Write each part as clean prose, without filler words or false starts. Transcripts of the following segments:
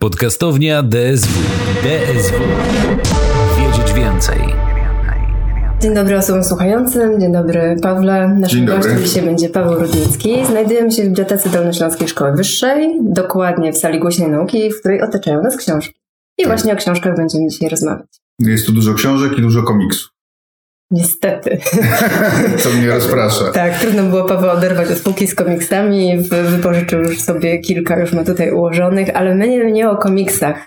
Podcastownia DSW. DSW. Wiedzieć więcej. Dzień dobry osobom słuchającym, dzień dobry Pawle. Naszym gościem dzisiaj będzie Paweł Rudnicki. Znajdujemy się w Bibliotece Dolnośląskiej Szkoły Wyższej, dokładnie w sali głośnej nauki, w której otaczają nas książki. I właśnie o książkach będziemy dzisiaj rozmawiać. Jest tu dużo książek i dużo komiksów. Niestety. Co mnie rozprasza. Tak, trudno było Pawła oderwać od półki z komiksami. Wypożyczył już sobie kilka, już ma tutaj ułożonych, ale my nie o komiksach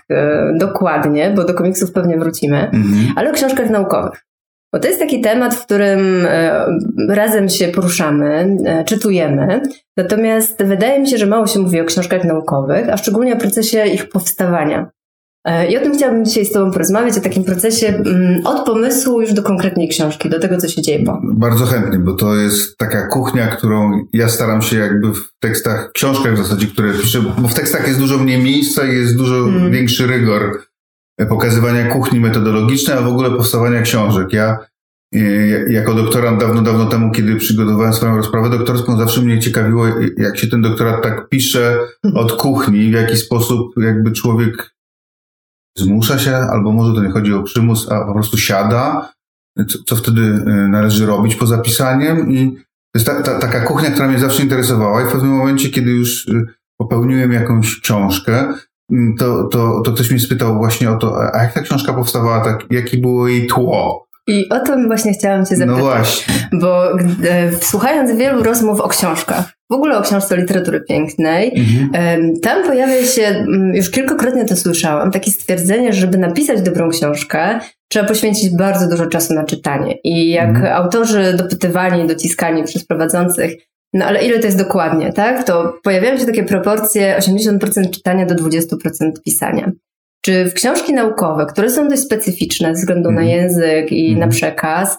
dokładnie, bo do komiksów pewnie wrócimy, ale o książkach naukowych. Bo to jest taki temat, w którym razem się poruszamy, czytujemy, natomiast wydaje mi się, że mało się mówi o książkach naukowych, a szczególnie o procesie ich powstawania. I o tym chciałabym dzisiaj z Tobą porozmawiać, o takim procesie od pomysłu już do konkretnej książki, do tego, co się dzieje po. Bardzo chętnie, bo to jest taka kuchnia, którą ja staram się jakby w tekstach, książkach w zasadzie, które piszę, bo w tekstach jest dużo mniej miejsca i jest dużo większy rygor pokazywania kuchni metodologicznej, a w ogóle powstawania książek. Ja jako doktorant dawno temu, kiedy przygotowałem swoją rozprawę doktorską, zawsze mnie ciekawiło, jak się ten doktorat tak pisze od kuchni, w jaki sposób jakby człowiek zmusza się, albo może to nie chodzi o przymus, a po prostu siada, co wtedy należy robić po zapisaniem. I to jest taka kuchnia, która mnie zawsze interesowała i w pewnym momencie, kiedy już popełniłem jakąś książkę, to ktoś mnie spytał właśnie o to, a jak ta książka powstawała, tak, jakie było jej tło? I o to właśnie chciałam Cię zapytać, no właśnie. Bo słuchając wielu rozmów o książkach, w ogóle o książce literatury pięknej, tam pojawia się, już kilkakrotnie to słyszałam, takie stwierdzenie, że żeby napisać dobrą książkę, trzeba poświęcić bardzo dużo czasu na czytanie. I jak autorzy dopytywani, dociskani przez prowadzących, no ale ile to jest dokładnie, tak? To pojawiają się takie proporcje 80% czytania do 20% pisania. Czy w książki naukowe, które są dość specyficzne ze względu na język i na przekaz,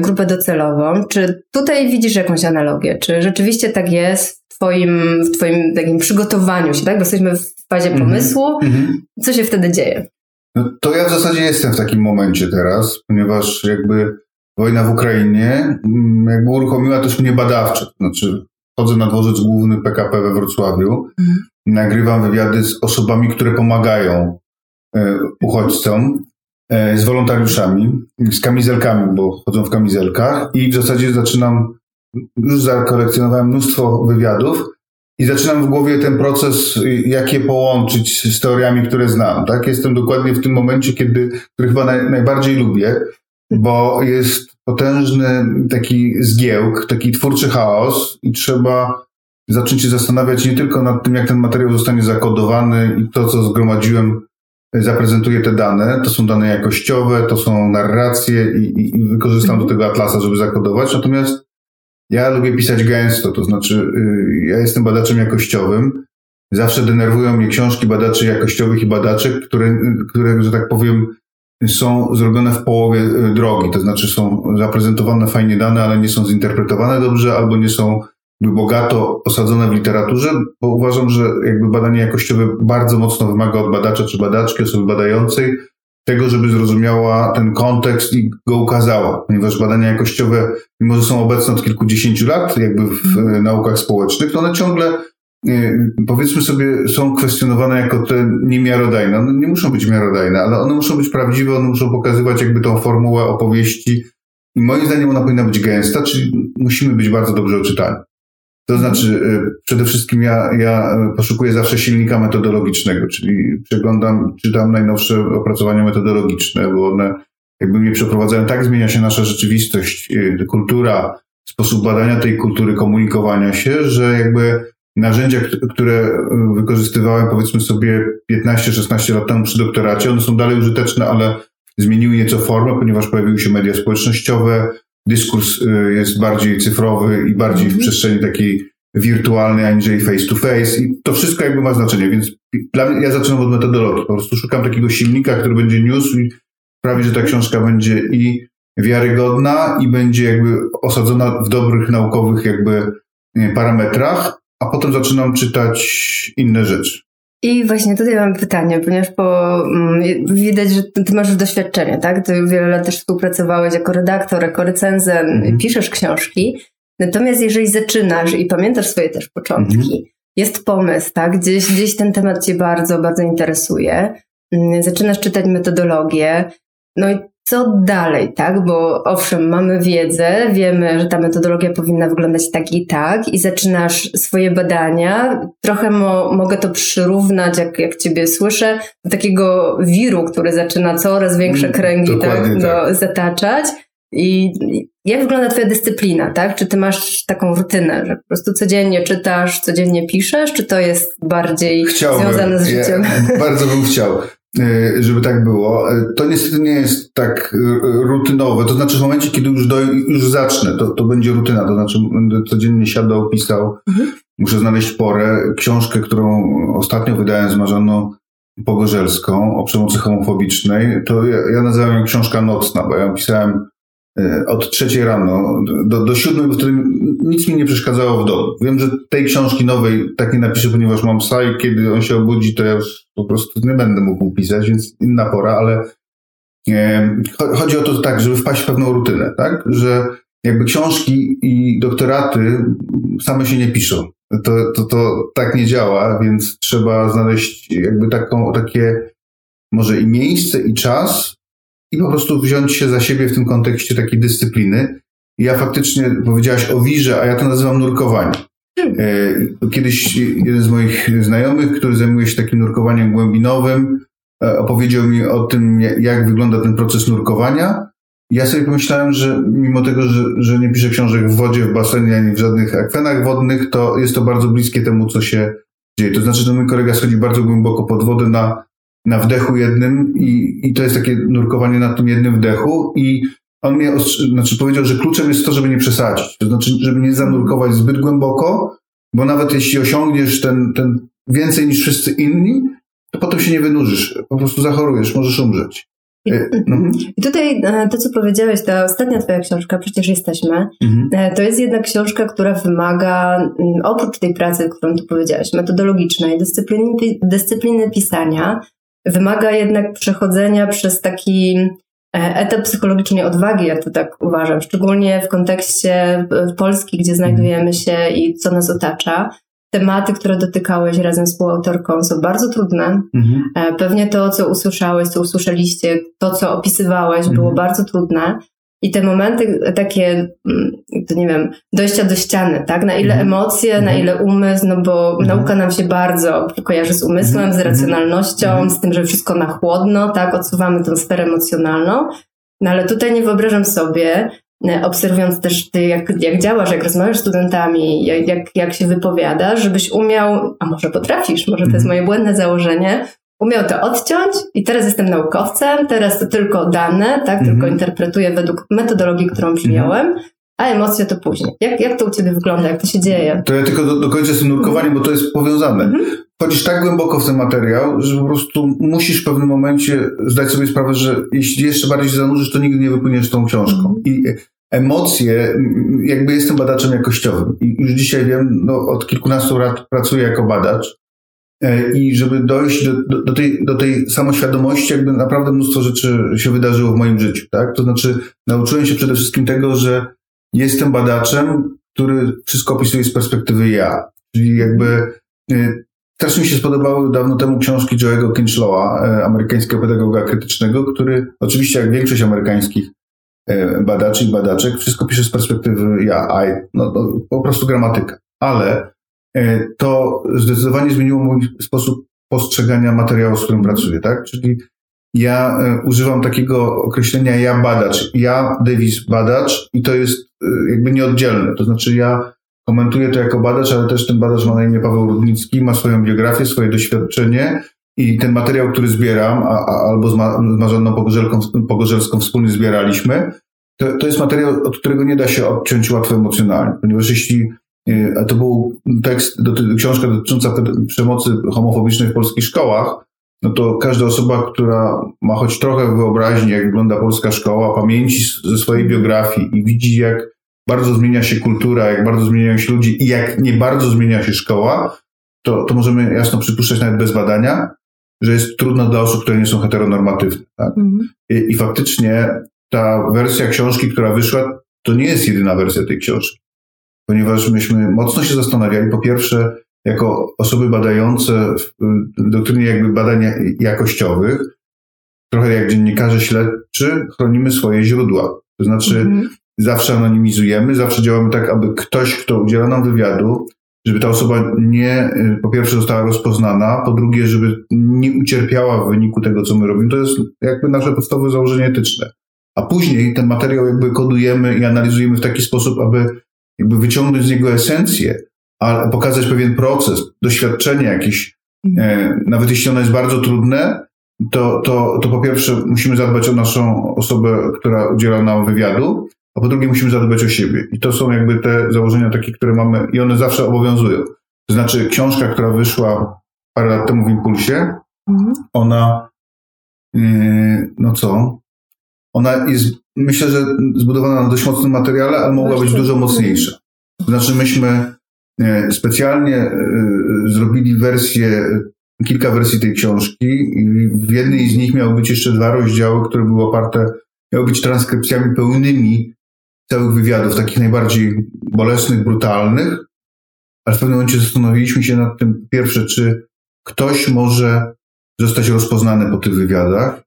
grupę docelową, czy tutaj widzisz jakąś analogię? Czy rzeczywiście tak jest w twoim takim przygotowaniu się, tak? Bo jesteśmy w fazie pomysłu. Co się wtedy dzieje? No to ja w zasadzie jestem w takim momencie teraz, ponieważ jakby wojna w Ukrainie jakby uruchomiła też mnie badawczo. Znaczy chodzę na dworzec główny PKP we Wrocławiu, nagrywam wywiady z osobami, które pomagają uchodźcom, z wolontariuszami, z kamizelkami, bo chodzą w kamizelkach i w zasadzie już zakolekcjonowałem mnóstwo wywiadów i zaczynam w głowie ten proces, jak je połączyć z teoriami, które znam, tak? Jestem dokładnie w tym momencie, który chyba najbardziej lubię, bo jest potężny taki zgiełk, taki twórczy chaos i trzeba zacząć się zastanawiać nie tylko nad tym, jak ten materiał zostanie zakodowany i to, co zgromadziłem, zaprezentuję te dane, to są dane jakościowe, to są narracje i wykorzystam do tego atlasa, żeby zakodować, natomiast ja lubię pisać gęsto, to znaczy ja jestem badaczem jakościowym, zawsze denerwują mnie książki badaczy jakościowych i badaczek, które że tak powiem, są zrobione w połowie drogi, to znaczy są zaprezentowane fajnie dane, ale nie są zinterpretowane dobrze, albo nie są bogato osadzone w literaturze, bo uważam, że jakby badanie jakościowe bardzo mocno wymaga od badacza czy badaczki, osoby badającej, tego, żeby zrozumiała ten kontekst i go ukazała, ponieważ badania jakościowe, mimo że są obecne od kilkudziesięciu lat jakby w naukach społecznych, to one ciągle, powiedzmy sobie, są kwestionowane jako te niemiarodajne. One nie muszą być miarodajne, ale one muszą być prawdziwe, one muszą pokazywać jakby tą formułę opowieści i moim zdaniem ona powinna być gęsta, czyli musimy być bardzo dobrze oczytani. To znaczy, przede wszystkim ja poszukuję zawsze silnika metodologicznego, czyli przeglądam, czytam najnowsze opracowania metodologiczne, bo one jakby mnie przeprowadzają, tak zmienia się nasza rzeczywistość, kultura, sposób badania tej kultury, komunikowania się, że jakby narzędzia, które wykorzystywałem powiedzmy sobie 15-16 lat temu przy doktoracie, one są dalej użyteczne, ale zmieniły nieco formę, ponieważ pojawiły się media społecznościowe, dyskurs jest bardziej cyfrowy i bardziej w przestrzeni takiej wirtualnej, aniżeli face to face i to wszystko jakby ma znaczenie, więc dla mnie, ja zaczynam od metodologii, po prostu szukam takiego silnika, który będzie niósł i sprawi, że ta książka będzie i wiarygodna i będzie jakby osadzona w dobrych naukowych jakby parametrach, a potem zaczynam czytać inne rzeczy. I właśnie tutaj mam pytanie, ponieważ widać, że ty masz już doświadczenie, tak? Ty wiele lat też współpracowałeś jako redaktor, jako recenzent, piszesz książki. Natomiast jeżeli zaczynasz i pamiętasz swoje też początki, jest pomysł, tak? Gdzieś ten temat cię bardzo, bardzo interesuje. Zaczynasz czytać metodologię. No i co dalej, tak? Bo owszem, mamy wiedzę, wiemy, że ta metodologia powinna wyglądać tak i zaczynasz swoje badania. Trochę mogę to przyrównać, jak ciebie słyszę, do takiego wiru, który zaczyna coraz większe kręgi zataczać. I jak wygląda twoja dyscyplina, tak? Czy ty masz taką rutynę, że po prostu codziennie czytasz, codziennie piszesz, czy to jest bardziej związane z życiem? Bardzo bym chciał, żeby tak było. To niestety nie jest tak rutynowe, to znaczy w momencie, kiedy już zacznę, to będzie rutyna, to znaczy będę codziennie siadał, pisał, muszę znaleźć porę. Książkę, którą ostatnio wydałem z Marzanną Pogorzelską o przemocy homofobicznej, to ja nazywam ją książka nocna, bo ja pisałem od 3:00 rano do 7:00, w którym nic mi nie przeszkadzało w domu. Wiem, że tej książki nowej tak nie napiszę, ponieważ mam psa i kiedy on się obudzi, to ja już po prostu nie będę mógł pisać, więc inna pora, ale chodzi o to tak, żeby wpaść w pewną rutynę, tak? Że jakby książki i doktoraty same się nie piszą. To tak nie działa, więc trzeba znaleźć jakby takie może i miejsce, i czas, i po prostu wziąć się za siebie w tym kontekście takiej dyscypliny. Ja faktycznie, powiedziałaś o wirze, a ja to nazywam nurkowanie. Kiedyś jeden z moich znajomych, który zajmuje się takim nurkowaniem głębinowym, opowiedział mi o tym, jak wygląda ten proces nurkowania. Ja sobie pomyślałem, że mimo tego, że nie piszę książek w wodzie, w basenie, ani w żadnych akwenach wodnych, to jest to bardzo bliskie temu, co się dzieje. To znaczy, że mój kolega schodzi bardzo głęboko pod wodę na wdechu jednym i to jest takie nurkowanie na tym jednym wdechu i on mnie powiedział, że kluczem jest to, żeby nie przesadzić, to znaczy, żeby nie zanurkować zbyt głęboko, bo nawet jeśli osiągniesz ten więcej niż wszyscy inni, to potem się nie wynurzysz, po prostu zachorujesz, możesz umrzeć. I tutaj to, co powiedziałeś, ta ostatnia twoja książka, Przecież jesteśmy, to jest jednak książka, która wymaga, oprócz tej pracy, którą tu powiedziałeś, metodologicznej, dyscypliny pisania, wymaga jednak przechodzenia przez taki etap psychologicznej odwagi, ja to tak uważam, szczególnie w kontekście Polski, gdzie znajdujemy się i co nas otacza. Tematy, które dotykałeś razem z współautorką, są bardzo trudne. Pewnie to, co usłyszałeś, co usłyszeliście, to, co opisywałeś, było bardzo trudne. I te momenty takie, to nie wiem, dojścia do ściany, tak? Na ile emocje, na ile umysł, no bo nauka nam się bardzo kojarzy z umysłem, z racjonalnością, z tym, że wszystko na chłodno, tak? Odsuwamy tą sferę emocjonalną. No ale tutaj nie wyobrażam sobie, obserwując też ty, jak działasz, jak rozmawiasz z studentami, jak się wypowiadasz, żebyś umiał, a może potrafisz, może to jest moje błędne założenie, umiał to odciąć i teraz jestem naukowcem, teraz to tylko dane, tak, tylko interpretuję według metodologii, którą przyjąłem, a emocje to później. Jak to u ciebie wygląda, jak to się dzieje? To ja tylko dokończę z tym nurkowaniem, bo to jest powiązane. Chodzisz tak głęboko w ten materiał, że po prostu musisz w pewnym momencie zdać sobie sprawę, że jeśli jeszcze bardziej się zanurzysz, to nigdy nie wypłyniesz tą książką. I emocje, jakby jestem badaczem jakościowym i już dzisiaj wiem, od kilkunastu lat pracuję jako badacz, i żeby dojść do tej samoświadomości, jakby naprawdę mnóstwo rzeczy się wydarzyło w moim życiu, tak? To znaczy nauczyłem się przede wszystkim tego, że jestem badaczem, który wszystko opisuje z perspektywy ja. Czyli jakby też mi się spodobały dawno temu książki Joe'ego Kinchloa, amerykańskiego pedagoga krytycznego, który oczywiście jak większość amerykańskich badaczy i badaczek wszystko pisze z perspektywy ja, po prostu gramatyka. Ale to zdecydowanie zmieniło mój sposób postrzegania materiału, z którym pracuję, tak? Czyli ja używam takiego określenia ja badacz, ja Davis badacz i to jest jakby nieoddzielne, to znaczy ja komentuję to jako badacz, ale też ten badacz ma na imię Paweł Rudnicki, ma swoją biografię, swoje doświadczenie i ten materiał, który zbieram, albo z Marzanną Pogorzelską wspólnie zbieraliśmy, to jest materiał, od którego nie da się odciąć łatwo emocjonalnie, ponieważ a to był książka dotycząca przemocy homofobicznej w polskich szkołach, no to każda osoba, która ma choć trochę wyobraźni, jak wygląda polska szkoła, pamięci ze swojej biografii i widzi, jak bardzo zmienia się kultura, jak bardzo zmieniają się ludzie i jak nie bardzo zmienia się szkoła, to możemy jasno przypuszczać nawet bez badania, że jest trudno dla osób, które nie są heteronormatywne. Tak? I faktycznie ta wersja książki, która wyszła, to nie jest jedyna wersja tej książki. Ponieważ myśmy mocno się zastanawiali, po pierwsze, jako osoby badające w doktrynie jakby badań jakościowych, trochę jak dziennikarze śledczy, chronimy swoje źródła. To znaczy zawsze anonimizujemy, zawsze działamy tak, aby ktoś, kto udziela nam wywiadu, żeby ta osoba nie, po pierwsze, została rozpoznana, po drugie, żeby nie ucierpiała w wyniku tego, co my robimy. To jest jakby nasze podstawowe założenie etyczne. A później ten materiał jakby kodujemy i analizujemy w taki sposób, aby jakby wyciągnąć z niego esencję, a pokazać pewien proces, doświadczenie jakieś. Nawet jeśli ono jest bardzo trudne, to po pierwsze musimy zadbać o naszą osobę, która udziela nam wywiadu, a po drugie musimy zadbać o siebie. I to są jakby te założenia takie, które mamy i one zawsze obowiązują. To znaczy książka, która wyszła parę lat temu w Impulsie, ona ona jest, myślę, że zbudowana na dość mocnym materiale, ale mogła być dużo mocniejsza. To znaczy myśmy specjalnie zrobili kilka wersji tej książki i w jednej z nich miały być jeszcze 2 rozdziały, które były oparte, miały być transkrypcjami pełnymi całych wywiadów, takich najbardziej bolesnych, brutalnych, ale w pewnym momencie zastanowiliśmy się nad tym, pierwsze, czy ktoś może zostać rozpoznany po tych wywiadach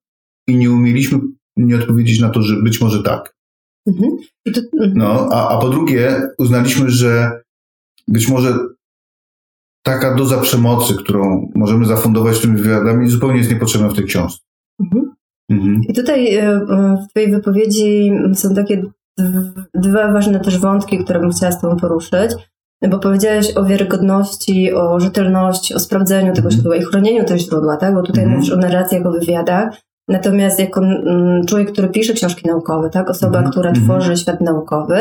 i nie umieliśmy nie odpowiedzieć na to, że być może tak. No, a po drugie uznaliśmy, że być może taka doza przemocy, którą możemy zafundować tymi wywiadami, zupełnie jest niepotrzebna w tej książce. I tutaj w twojej wypowiedzi są takie dwa ważne też wątki, które bym chciała z tobą poruszyć, bo powiedziałeś o wiarygodności, o rzetelności, o sprawdzeniu tego źródła i chronieniu tego źródła, tak? Bo tutaj mówisz o narracjach, o wywiadach, natomiast jako człowiek, który pisze książki naukowe, tak? Osoba, która tworzy świat naukowy,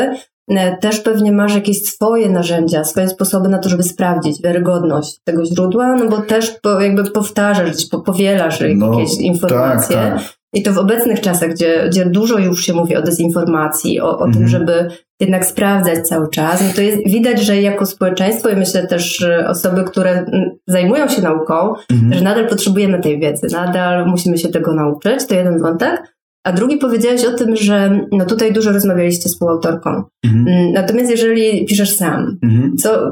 też pewnie masz jakieś swoje narzędzia, swoje sposoby na to, żeby sprawdzić wiarygodność tego źródła, no bo też jakby powtarzasz, powielasz jakieś informacje. Tak. I to w obecnych czasach, gdzie dużo już się mówi o dezinformacji, o tym, żeby jednak sprawdzać cały czas, no to jest widać, że jako społeczeństwo i myślę też osoby, które zajmują się nauką, że nadal potrzebujemy tej wiedzy, nadal musimy się tego nauczyć, to jeden wątek. A drugi powiedziałeś o tym, że no tutaj dużo rozmawialiście z współautorką. Natomiast jeżeli piszesz sam,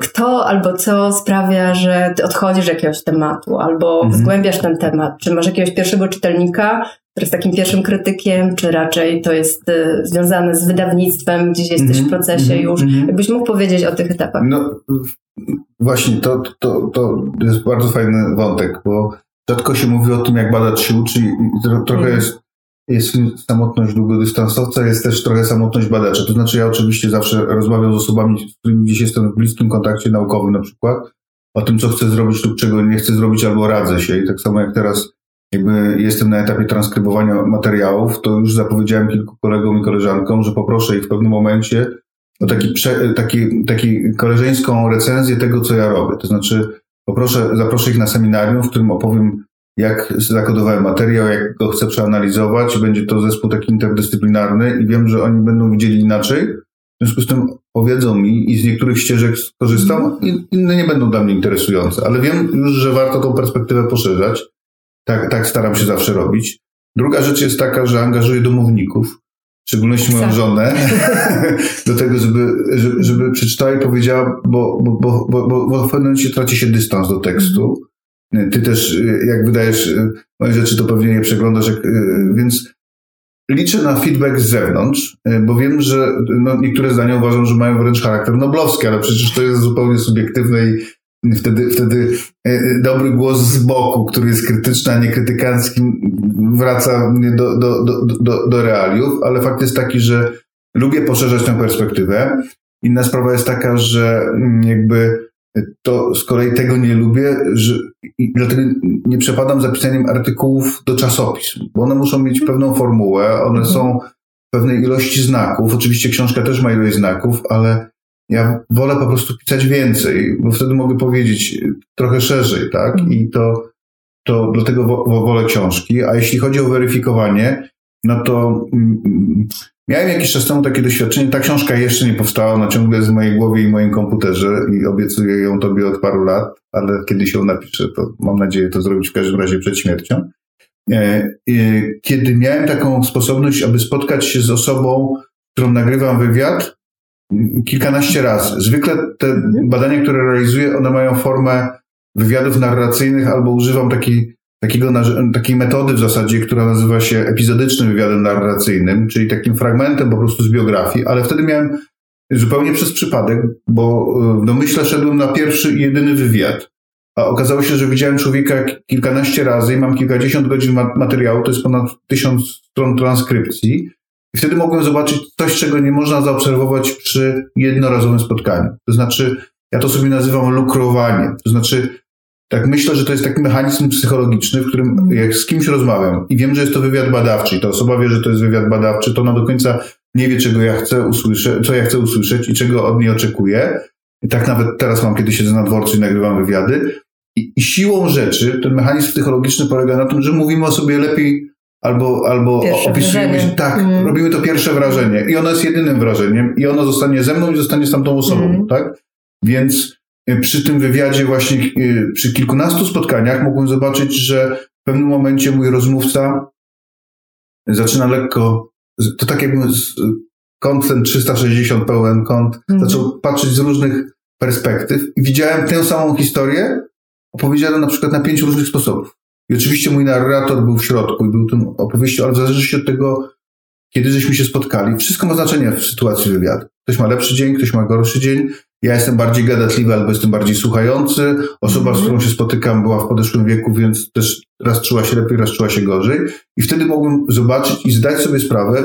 kto albo co sprawia, że ty odchodzisz jakiegoś tematu albo zgłębiasz ten temat? Czy masz jakiegoś pierwszego czytelnika, który jest takim pierwszym krytykiem, czy raczej to jest związane z wydawnictwem, gdzieś jesteś w procesie już? Jakbyś mógł powiedzieć o tych etapach? No właśnie, to jest bardzo fajny wątek, bo rzadko się mówi o tym, jak badacz się uczy i trochę jest samotność długodystansowca, jest też trochę samotność badacza. To znaczy ja oczywiście zawsze rozmawiam z osobami, z którymi gdzieś jestem w bliskim kontakcie naukowym na przykład, o tym, co chcę zrobić lub czego nie chcę zrobić, albo radzę się. I tak samo jak teraz jakby jestem na etapie transkrybowania materiałów, to już zapowiedziałem kilku kolegom i koleżankom, że poproszę ich w pewnym momencie o taki koleżeńską recenzję tego, co ja robię. To znaczy zaproszę ich na seminarium, w którym opowiem, jak zakodowałem materiał, jak go chcę przeanalizować. Będzie to zespół taki interdyscyplinarny i wiem, że oni będą widzieli inaczej. W związku z tym powiedzą mi i z niektórych ścieżek skorzystam, inne nie będą dla mnie interesujące. Ale wiem już, że warto tą perspektywę poszerzać. Tak staram się zawsze robić. Druga rzecz jest taka, że angażuję domowników, w szczególności moją żonę, do tego, żeby przeczytała i powiedziała, bo w pewnym momencie traci się dystans do tekstu. Ty też, jak wydajesz moje rzeczy, to pewnie je przeglądasz, więc liczę na feedback z zewnątrz, bo wiem, że niektóre zdania uważam, że mają wręcz charakter noblowski, ale przecież to jest zupełnie subiektywne i wtedy dobry głos z boku, który jest krytyczny, a nie krytykancki, wraca mnie do realiów, ale fakt jest taki, że lubię poszerzać tę perspektywę. Inna sprawa jest taka, że jakby to z kolei tego nie lubię, dlatego nie przepadam za pisaniem artykułów do czasopism, bo one muszą mieć pewną formułę, one są w pewnej ilości znaków, oczywiście książka też ma ilość znaków, ale ja wolę po prostu pisać więcej, bo wtedy mogę powiedzieć trochę szerzej, tak? I to dlatego wolę książki, a jeśli chodzi o weryfikowanie, no to miałem jakiś czas temu takie doświadczenie, ta książka jeszcze nie powstała, ona ciągle jest w mojej głowie i moim komputerze i obiecuję ją tobie od paru lat, ale kiedy się ją napiszę, to mam nadzieję to zrobić w każdym razie przed śmiercią. Kiedy miałem taką sposobność, aby spotkać się z osobą, którą nagrywam wywiad kilkanaście razy. Zwykle te badania, które realizuję, one mają formę wywiadów narracyjnych albo używam takiej metody w zasadzie, która nazywa się epizodycznym wywiadem narracyjnym, czyli takim fragmentem po prostu z biografii, ale wtedy miałem zupełnie przez przypadek, bo w domyśle szedłem na pierwszy i jedyny wywiad, a okazało się, że widziałem człowieka kilkanaście razy i mam kilkadziesiąt godzin materiału, to jest ponad 1000 stron transkrypcji i wtedy mogłem zobaczyć coś, czego nie można zaobserwować przy jednorazowym spotkaniu. To znaczy, ja to sobie nazywam lukrowanie, to znaczy tak myślę, że to jest taki mechanizm psychologiczny, w którym jak z kimś rozmawiam i wiem, że jest to wywiad badawczy i ta osoba wie, że to jest wywiad badawczy, to ona do końca nie wie, co ja chcę usłyszeć i czego od niej oczekuję. I tak nawet teraz mam, kiedy siedzę na dworcu i nagrywam wywiady. I siłą rzeczy ten mechanizm psychologiczny polega na tym, że mówimy o sobie lepiej albo opisujemy się. Tak, robimy to pierwsze wrażenie i ono jest jedynym wrażeniem i ono zostanie ze mną i zostanie z tamtą osobą, tak? Więc przy tym wywiadzie właśnie, przy kilkunastu spotkaniach mogłem zobaczyć, że w pewnym momencie mój rozmówca zaczyna lekko, to tak jakby kąt ten 360, pełen kąt, zaczął patrzeć z różnych perspektyw i widziałem tę samą historię opowiedzianą na przykład na 5 różnych sposobów. I oczywiście mój narrator był w środku i był tym opowieścią, ale w zależności od tego, kiedy żeśmy się spotkali, wszystko ma znaczenie w sytuacji wywiadu. Ktoś ma lepszy dzień, ktoś ma gorszy dzień. Ja jestem bardziej gadatliwy albo jestem bardziej słuchający. Osoba, z którą się spotykam, była w podeszłym wieku, więc też raz czuła się lepiej, raz czuła się gorzej. I wtedy mogłem zobaczyć i zdać sobie sprawę,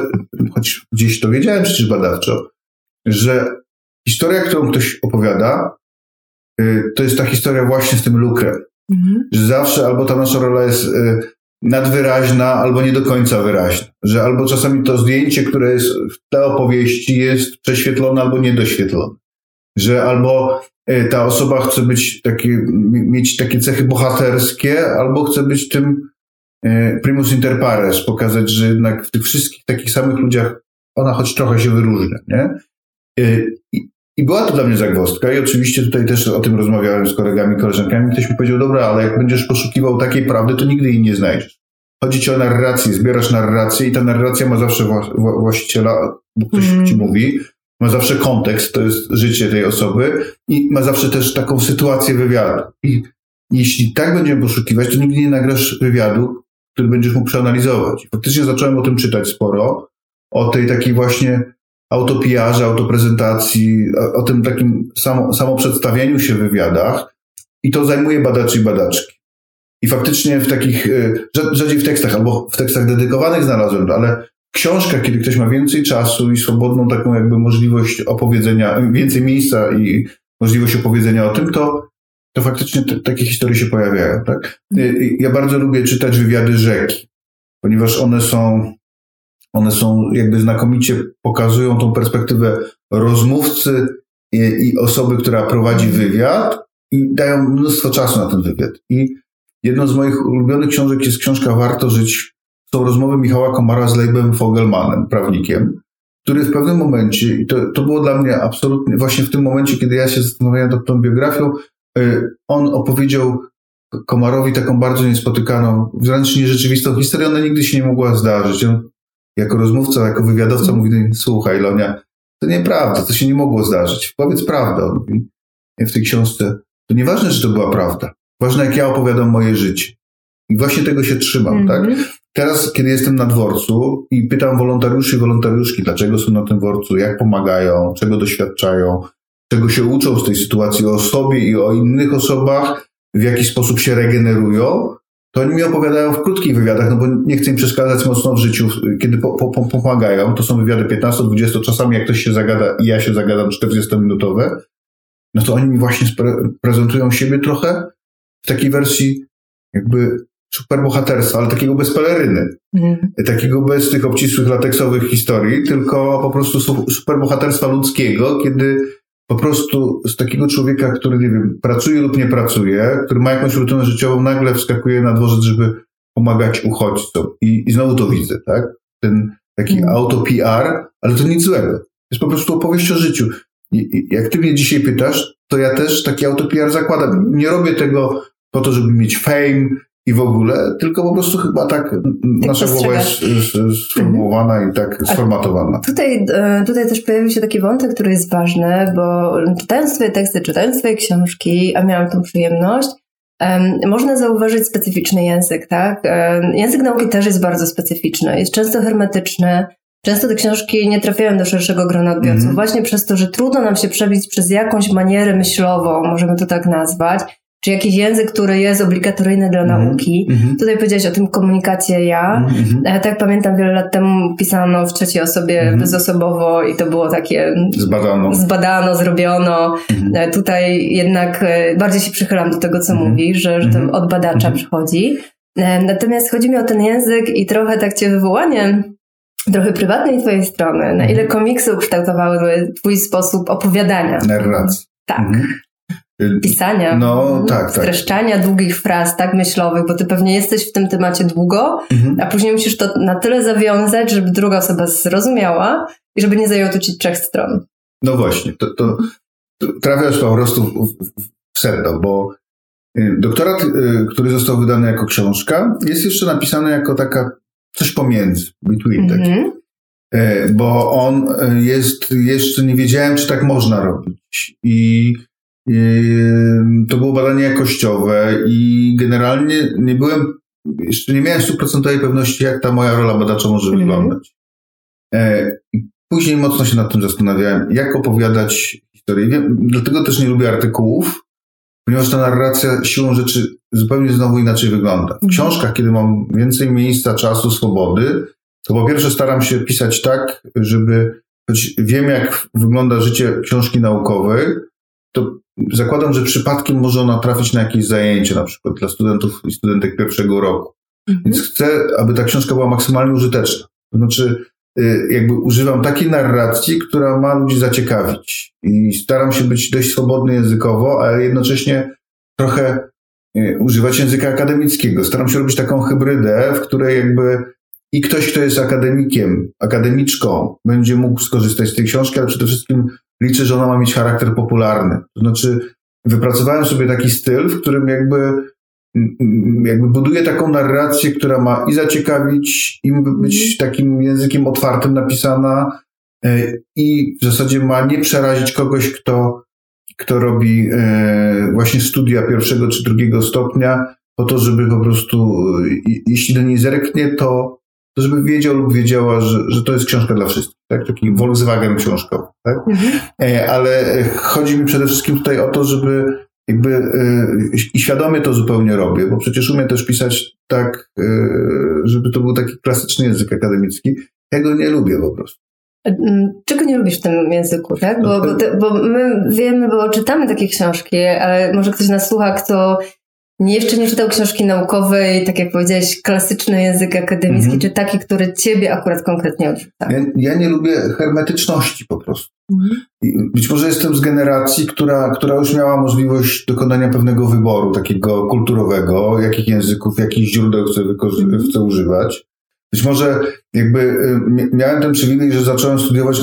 choć gdzieś to wiedziałem przecież badawczo, że historia, którą ktoś opowiada, to jest ta historia właśnie z tym lukrem. Że zawsze albo ta nasza rola jest nadwyraźna, albo nie do końca wyraźna. Że albo czasami to zdjęcie, które jest w tej opowieści, jest prześwietlone albo niedoświetlone. Że albo ta osoba chce być mieć takie cechy bohaterskie, albo chce być tym primus inter pares, pokazać, że jednak w tych wszystkich takich samych ludziach ona choć trochę się wyróżnia, nie? I była to dla mnie zagwozdka i oczywiście tutaj też o tym rozmawiałem z kolegami, koleżankami. Ktoś mi powiedział, dobra, ale jak będziesz poszukiwał takiej prawdy, to nigdy jej nie znajdziesz. Chodzi ci o narrację, zbierasz narrację i ta narracja ma zawsze właściciela, bo ktoś ci mówi, ma zawsze kontekst, to jest życie tej osoby i ma zawsze też taką sytuację wywiadu. I jeśli tak będziemy poszukiwać, to nigdy nie nagrasz wywiadu, który będziesz mógł przeanalizować. Faktycznie zacząłem o tym czytać sporo, o tej takiej właśnie autopijarze, autoprezentacji, o tym takim samoprzedstawieniu się w wywiadach i to zajmuje badaczy i badaczki. I faktycznie w takich, rzadziej w tekstach albo w tekstach dedykowanych znalazłem, ale w książkach, kiedy ktoś ma więcej czasu i swobodną taką jakby możliwość opowiedzenia, więcej miejsca i możliwość opowiedzenia o tym, to faktycznie takie historie się pojawiają, tak? Ja bardzo lubię czytać wywiady rzeki, ponieważ one są jakby znakomicie pokazują tą perspektywę rozmówcy i osoby, która prowadzi wywiad i dają mnóstwo czasu na ten wywiad. I jedną z moich ulubionych książek jest książka Warto żyć. Są rozmowy Michała Komara z Leibem Vogelmanem, prawnikiem, który w pewnym momencie, i to było dla mnie absolutnie, właśnie w tym momencie, kiedy ja się zastanawiałem nad tą biografią, on opowiedział Komarowi taką bardzo niespotykaną, wręcz nierzeczywistą historię, ona nigdy się nie mogła zdarzyć. On jako rozmówca, jako wywiadowca mówi, słuchaj Leonia, to nieprawda, to się nie mogło zdarzyć. Powiedz prawdę, on mówi w tej książce. To nieważne, że to była prawda. Ważne, jak ja opowiadam moje życie. I właśnie tego się trzymam, tak? Teraz, kiedy jestem na dworcu i pytam wolontariuszy i wolontariuszki, dlaczego są na tym dworcu, jak pomagają, czego doświadczają, czego się uczą z tej sytuacji o sobie i o innych osobach, w jaki sposób się regenerują, to oni mi opowiadają w krótkich wywiadach, no bo nie chcę im przeszkadzać mocno w życiu, kiedy pomagają. To są wywiady 15-20, czasami jak ktoś się zagada i ja się zagadam 40-minutowe, no to oni mi właśnie prezentują siebie trochę w takiej wersji jakby superbohaterstwa, ale takiego bez peleryny, takiego bez tych obcisłych lateksowych historii, tylko po prostu superbohaterstwa ludzkiego, kiedy po prostu z takiego człowieka, który nie wiem, pracuje lub nie pracuje, który ma jakąś rutynę życiową, nagle wskakuje na dworzec, żeby pomagać uchodźcom. I znowu to widzę, tak? Ten taki auto-PR, ale to nic złego. To jest po prostu opowieść o życiu. I jak ty mnie dzisiaj pytasz, to ja też taki auto-PR zakładam. Nie robię tego po to, żeby mieć fame i w ogóle, tylko po prostu chyba tak nasza głowa jest sformułowana i tak sformatowana. Tutaj też pojawił się taki wątek, który jest ważny, bo czytając swoje teksty, czytając swoje książki, a miałam tą przyjemność, można zauważyć specyficzny język, tak? Język nauki też jest bardzo specyficzny, jest często hermetyczny, często te książki nie trafiają do szerszego grona odbiorców, właśnie przez to, że trudno nam się przebić przez jakąś manierę myślową, możemy to tak nazwać, czy jakiś język, który jest obligatoryjny dla nauki. Tutaj powiedziałeś o tym komunikacie ja. Tak pamiętam, wiele lat temu pisano w trzeciej osobie bezosobowo i to było takie... Zbadano, zrobiono. Tutaj jednak bardziej się przychylam do tego, co mówisz, że to od badacza przychodzi. Natomiast chodzi mi o ten język i trochę tak cię wywołanie trochę prywatnej twojej strony. Na ile komiksy ukształtowały twój sposób opowiadania. Narracji. Tak. Pisania, streszczania długich fraz, tak, myślowych, bo ty pewnie jesteś w tym temacie długo, a później musisz to na tyle zawiązać, żeby druga osoba zrozumiała i żeby nie zajęło to ci 3 stron. No właśnie, to trafiasz po prostu w sedno, bo doktorat, który został wydany jako książka, jest jeszcze napisany jako taka coś pomiędzy, between, tak. Bo on jest, jeszcze nie wiedziałem, czy tak można robić i to było badanie jakościowe i generalnie nie miałem 100% pewności, jak ta moja rola badacza może wyglądać. Później mocno się nad tym zastanawiałem, jak opowiadać historię. Dlatego też nie lubię artykułów, ponieważ ta narracja siłą rzeczy zupełnie znowu inaczej wygląda. W książkach, kiedy mam więcej miejsca, czasu, swobody, to po pierwsze staram się pisać tak, żeby choć wiem, jak wygląda życie książki naukowej, to zakładam, że przypadkiem może ona trafić na jakieś zajęcie, na przykład dla studentów i studentek pierwszego roku. Więc chcę, aby ta książka była maksymalnie użyteczna. To znaczy, jakby używam takiej narracji, która ma ludzi zaciekawić. I staram się być dość swobodny językowo, ale jednocześnie trochę używać języka akademickiego. Staram się robić taką hybrydę, w której jakby i ktoś, kto jest akademikiem, akademiczką, będzie mógł skorzystać z tej książki, ale przede wszystkim liczę, że ona ma mieć charakter popularny. To znaczy, wypracowałem sobie taki styl, w którym jakby buduję taką narrację, która ma i zaciekawić, i być takim językiem otwartym napisana, i w zasadzie ma nie przerazić kogoś, kto robi właśnie studia pierwszego czy drugiego stopnia, po to, żeby po prostu, jeśli do niej zerknie, to żeby wiedział lub wiedziała, że to jest książka dla wszystkich, tak? Taki Volkswagen książkowy, tak? Ale chodzi mi przede wszystkim tutaj o to, żeby jakby i świadomie to zupełnie robię, bo przecież umiem też pisać tak, żeby to był taki klasyczny język akademicki. Ja go nie lubię po prostu. Czego nie lubisz w tym języku, tak? Bo my wiemy, bo czytamy takie książki, ale może ktoś nas słucha, kto jeszcze nie czytał książki naukowej, tak jak powiedziałeś, klasyczny język akademicki, czy taki, który ciebie akurat konkretnie odrzuca? Ja nie lubię hermetyczności po prostu. Być może jestem z generacji, która już miała możliwość dokonania pewnego wyboru takiego kulturowego, jakich języków, jakich źródeł chcę używać. Być może jakby miałem ten przywilej, że zacząłem studiować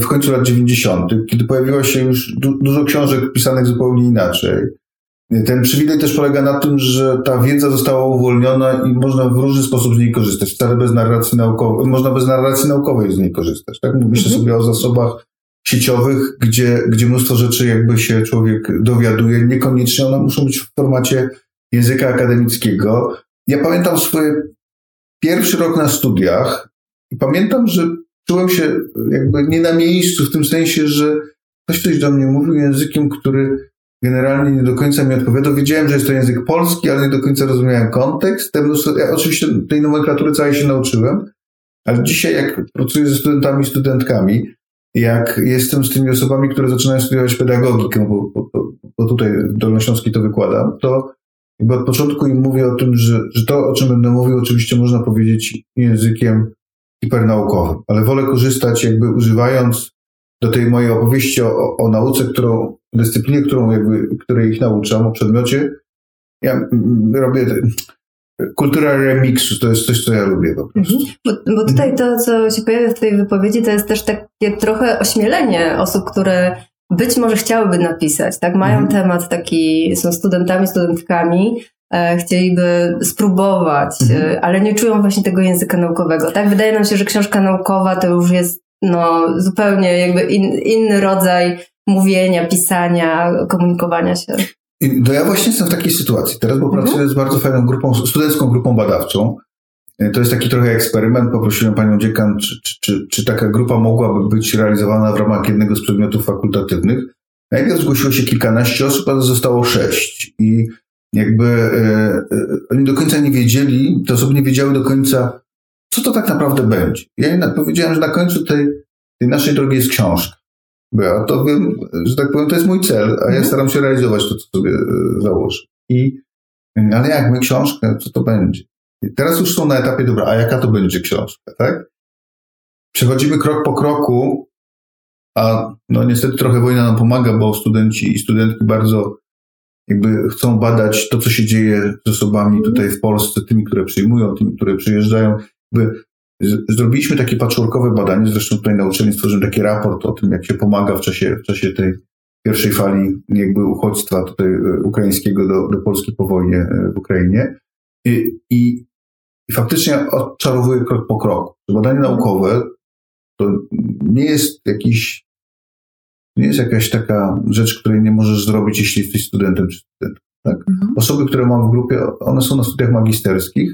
w końcu lat 90., kiedy pojawiło się już dużo książek pisanych zupełnie inaczej. Ten przywilej też polega na tym, że ta wiedza została uwolniona i można w różny sposób z niej korzystać. Wcale bez narracji naukowej, można bez narracji naukowej z niej korzystać, tak? Myślę sobie o zasobach sieciowych, gdzie mnóstwo rzeczy jakby się człowiek dowiaduje. Niekoniecznie one muszą być w formacie języka akademickiego. Ja pamiętam swój pierwszy rok na studiach i pamiętam, że czułem się jakby nie na miejscu, w tym sensie, że ktoś do mnie mówił językiem, który generalnie nie do końca mi odpowiadał. Wiedziałem, że jest to język polski, ale nie do końca rozumiałem kontekst. Ja oczywiście tej nomenklatury całej się nauczyłem, ale dzisiaj jak pracuję ze studentami i studentkami, jak jestem z tymi osobami, które zaczynają studiować pedagogikę, bo tutaj w Dolnośląskiej to wykładam, to jakby od początku im mówię o tym, że to, o czym będę mówił, oczywiście można powiedzieć językiem hipernaukowym, ale wolę korzystać jakby używając do tej mojej opowieści o nauce, dyscyplinie, której ich nauczam, o przedmiocie. Ja robię kultura remiksu, to jest coś, co ja lubię po prostu. Bo tutaj to, co się pojawia w twojej wypowiedzi, to jest też takie trochę ośmielenie osób, które być może chciałyby napisać, tak? Mają temat taki, są studentami, studentkami, chcieliby spróbować, ale nie czują właśnie tego języka naukowego. Tak, wydaje nam się, że książka naukowa to już jest zupełnie jakby inny rodzaj mówienia, pisania, komunikowania się. No ja właśnie jestem w takiej sytuacji teraz, bo pracuję z bardzo fajną grupą, studencką grupą badawczą. To jest taki trochę eksperyment. Poprosiłem panią dziekan, czy taka grupa mogłaby być realizowana w ramach jednego z przedmiotów fakultatywnych. Najpierw zgłosiło się kilkanaście osób, a zostało 6. I jakby oni do końca nie wiedzieli, te osoby nie wiedziały do końca, co to tak naprawdę będzie. Ja powiedziałem, że na końcu tej naszej drogi jest książka. Bo ja to wiem, że tak powiem, to jest mój cel, a ja staram się realizować to, co sobie założę. Ale jak my książkę, co to będzie? I teraz już są na etapie, dobra, a jaka to będzie książka, tak? Przechodzimy krok po kroku, a niestety trochę wojna nam pomaga, bo studenci i studentki bardzo jakby chcą badać to, co się dzieje z osobami tutaj w Polsce, tymi, które przyjmują, tymi, które przyjeżdżają. Zrobiliśmy takie patchworkowe badanie, zresztą tutaj na uczelni stworzyłem taki raport o tym, jak się pomaga w czasie tej pierwszej fali jakby uchodźstwa tutaj ukraińskiego do Polski po wojnie w Ukrainie. I faktycznie odczarowuje krok po kroku. Badanie naukowe to nie jest jakaś taka rzecz, której nie możesz zrobić, jeśli jesteś studentem czy studentką. Tak? Osoby, które mam w grupie, one są na studiach magisterskich,